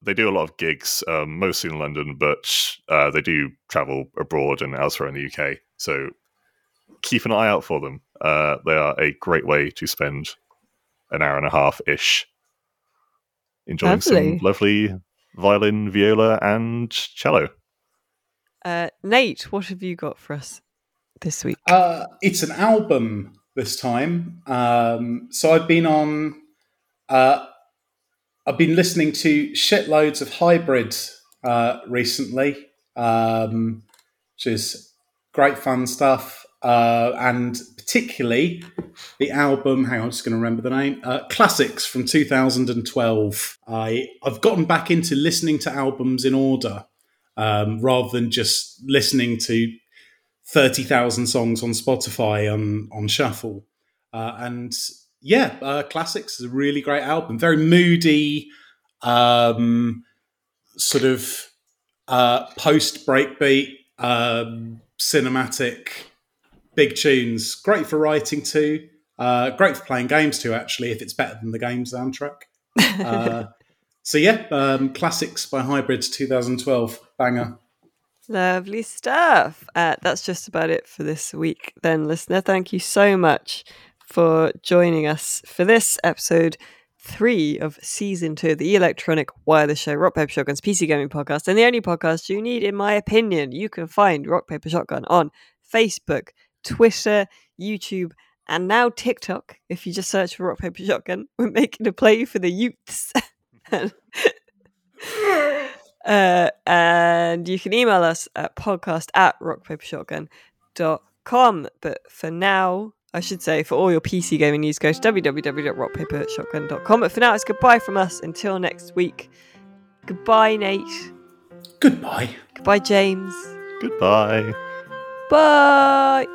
They do a lot of gigs, um, mostly in London, but uh, they do travel abroad and elsewhere in the U K. So keep an eye out for them. Uh, they are a great way to spend an hour and a half ish enjoying lovely. some lovely violin, viola, and cello. Uh, Nate, what have you got for us this week? Uh, it's an album this time. Um, so I've been on, uh, I've been listening to shitloads of Hybrids uh, recently, um, which is great fun stuff. Uh, and particularly the album, hang on, I'm just going to remember the name, uh, Classics from two thousand twelve. I, I've gotten back into listening to albums in order. Um, rather than just listening to thirty thousand songs on Spotify on, on shuffle. Uh, and yeah, uh, Classics is a really great album. Very moody, um, sort of uh, post-breakbeat, um, cinematic, big tunes. Great for writing to. Uh, great for playing games to, actually, if it's better than the game soundtrack. Uh So yeah, um, Classics by Hybrids twenty twelve, banger. Lovely stuff. Uh, that's just about it for this week then, listener. Thank you so much for joining us for this episode three of season two of the Electronic Wireless Show, Rock Paper Shotgun's P C Gaming Podcast, and the only podcast you need, in my opinion. You can find Rock Paper Shotgun on Facebook, Twitter, YouTube, and now TikTok. If you just search for Rock Paper Shotgun, we're making a play for the youths. uh, and you can email us at podcast at rockpapershotgun dot com. But for now, I should say, for all your P C gaming news, go to w w w dot rockpapershotgun dot com. But for now, it's goodbye from us until next week. Goodbye, Nate. Goodbye. Goodbye, James. Goodbye. Bye.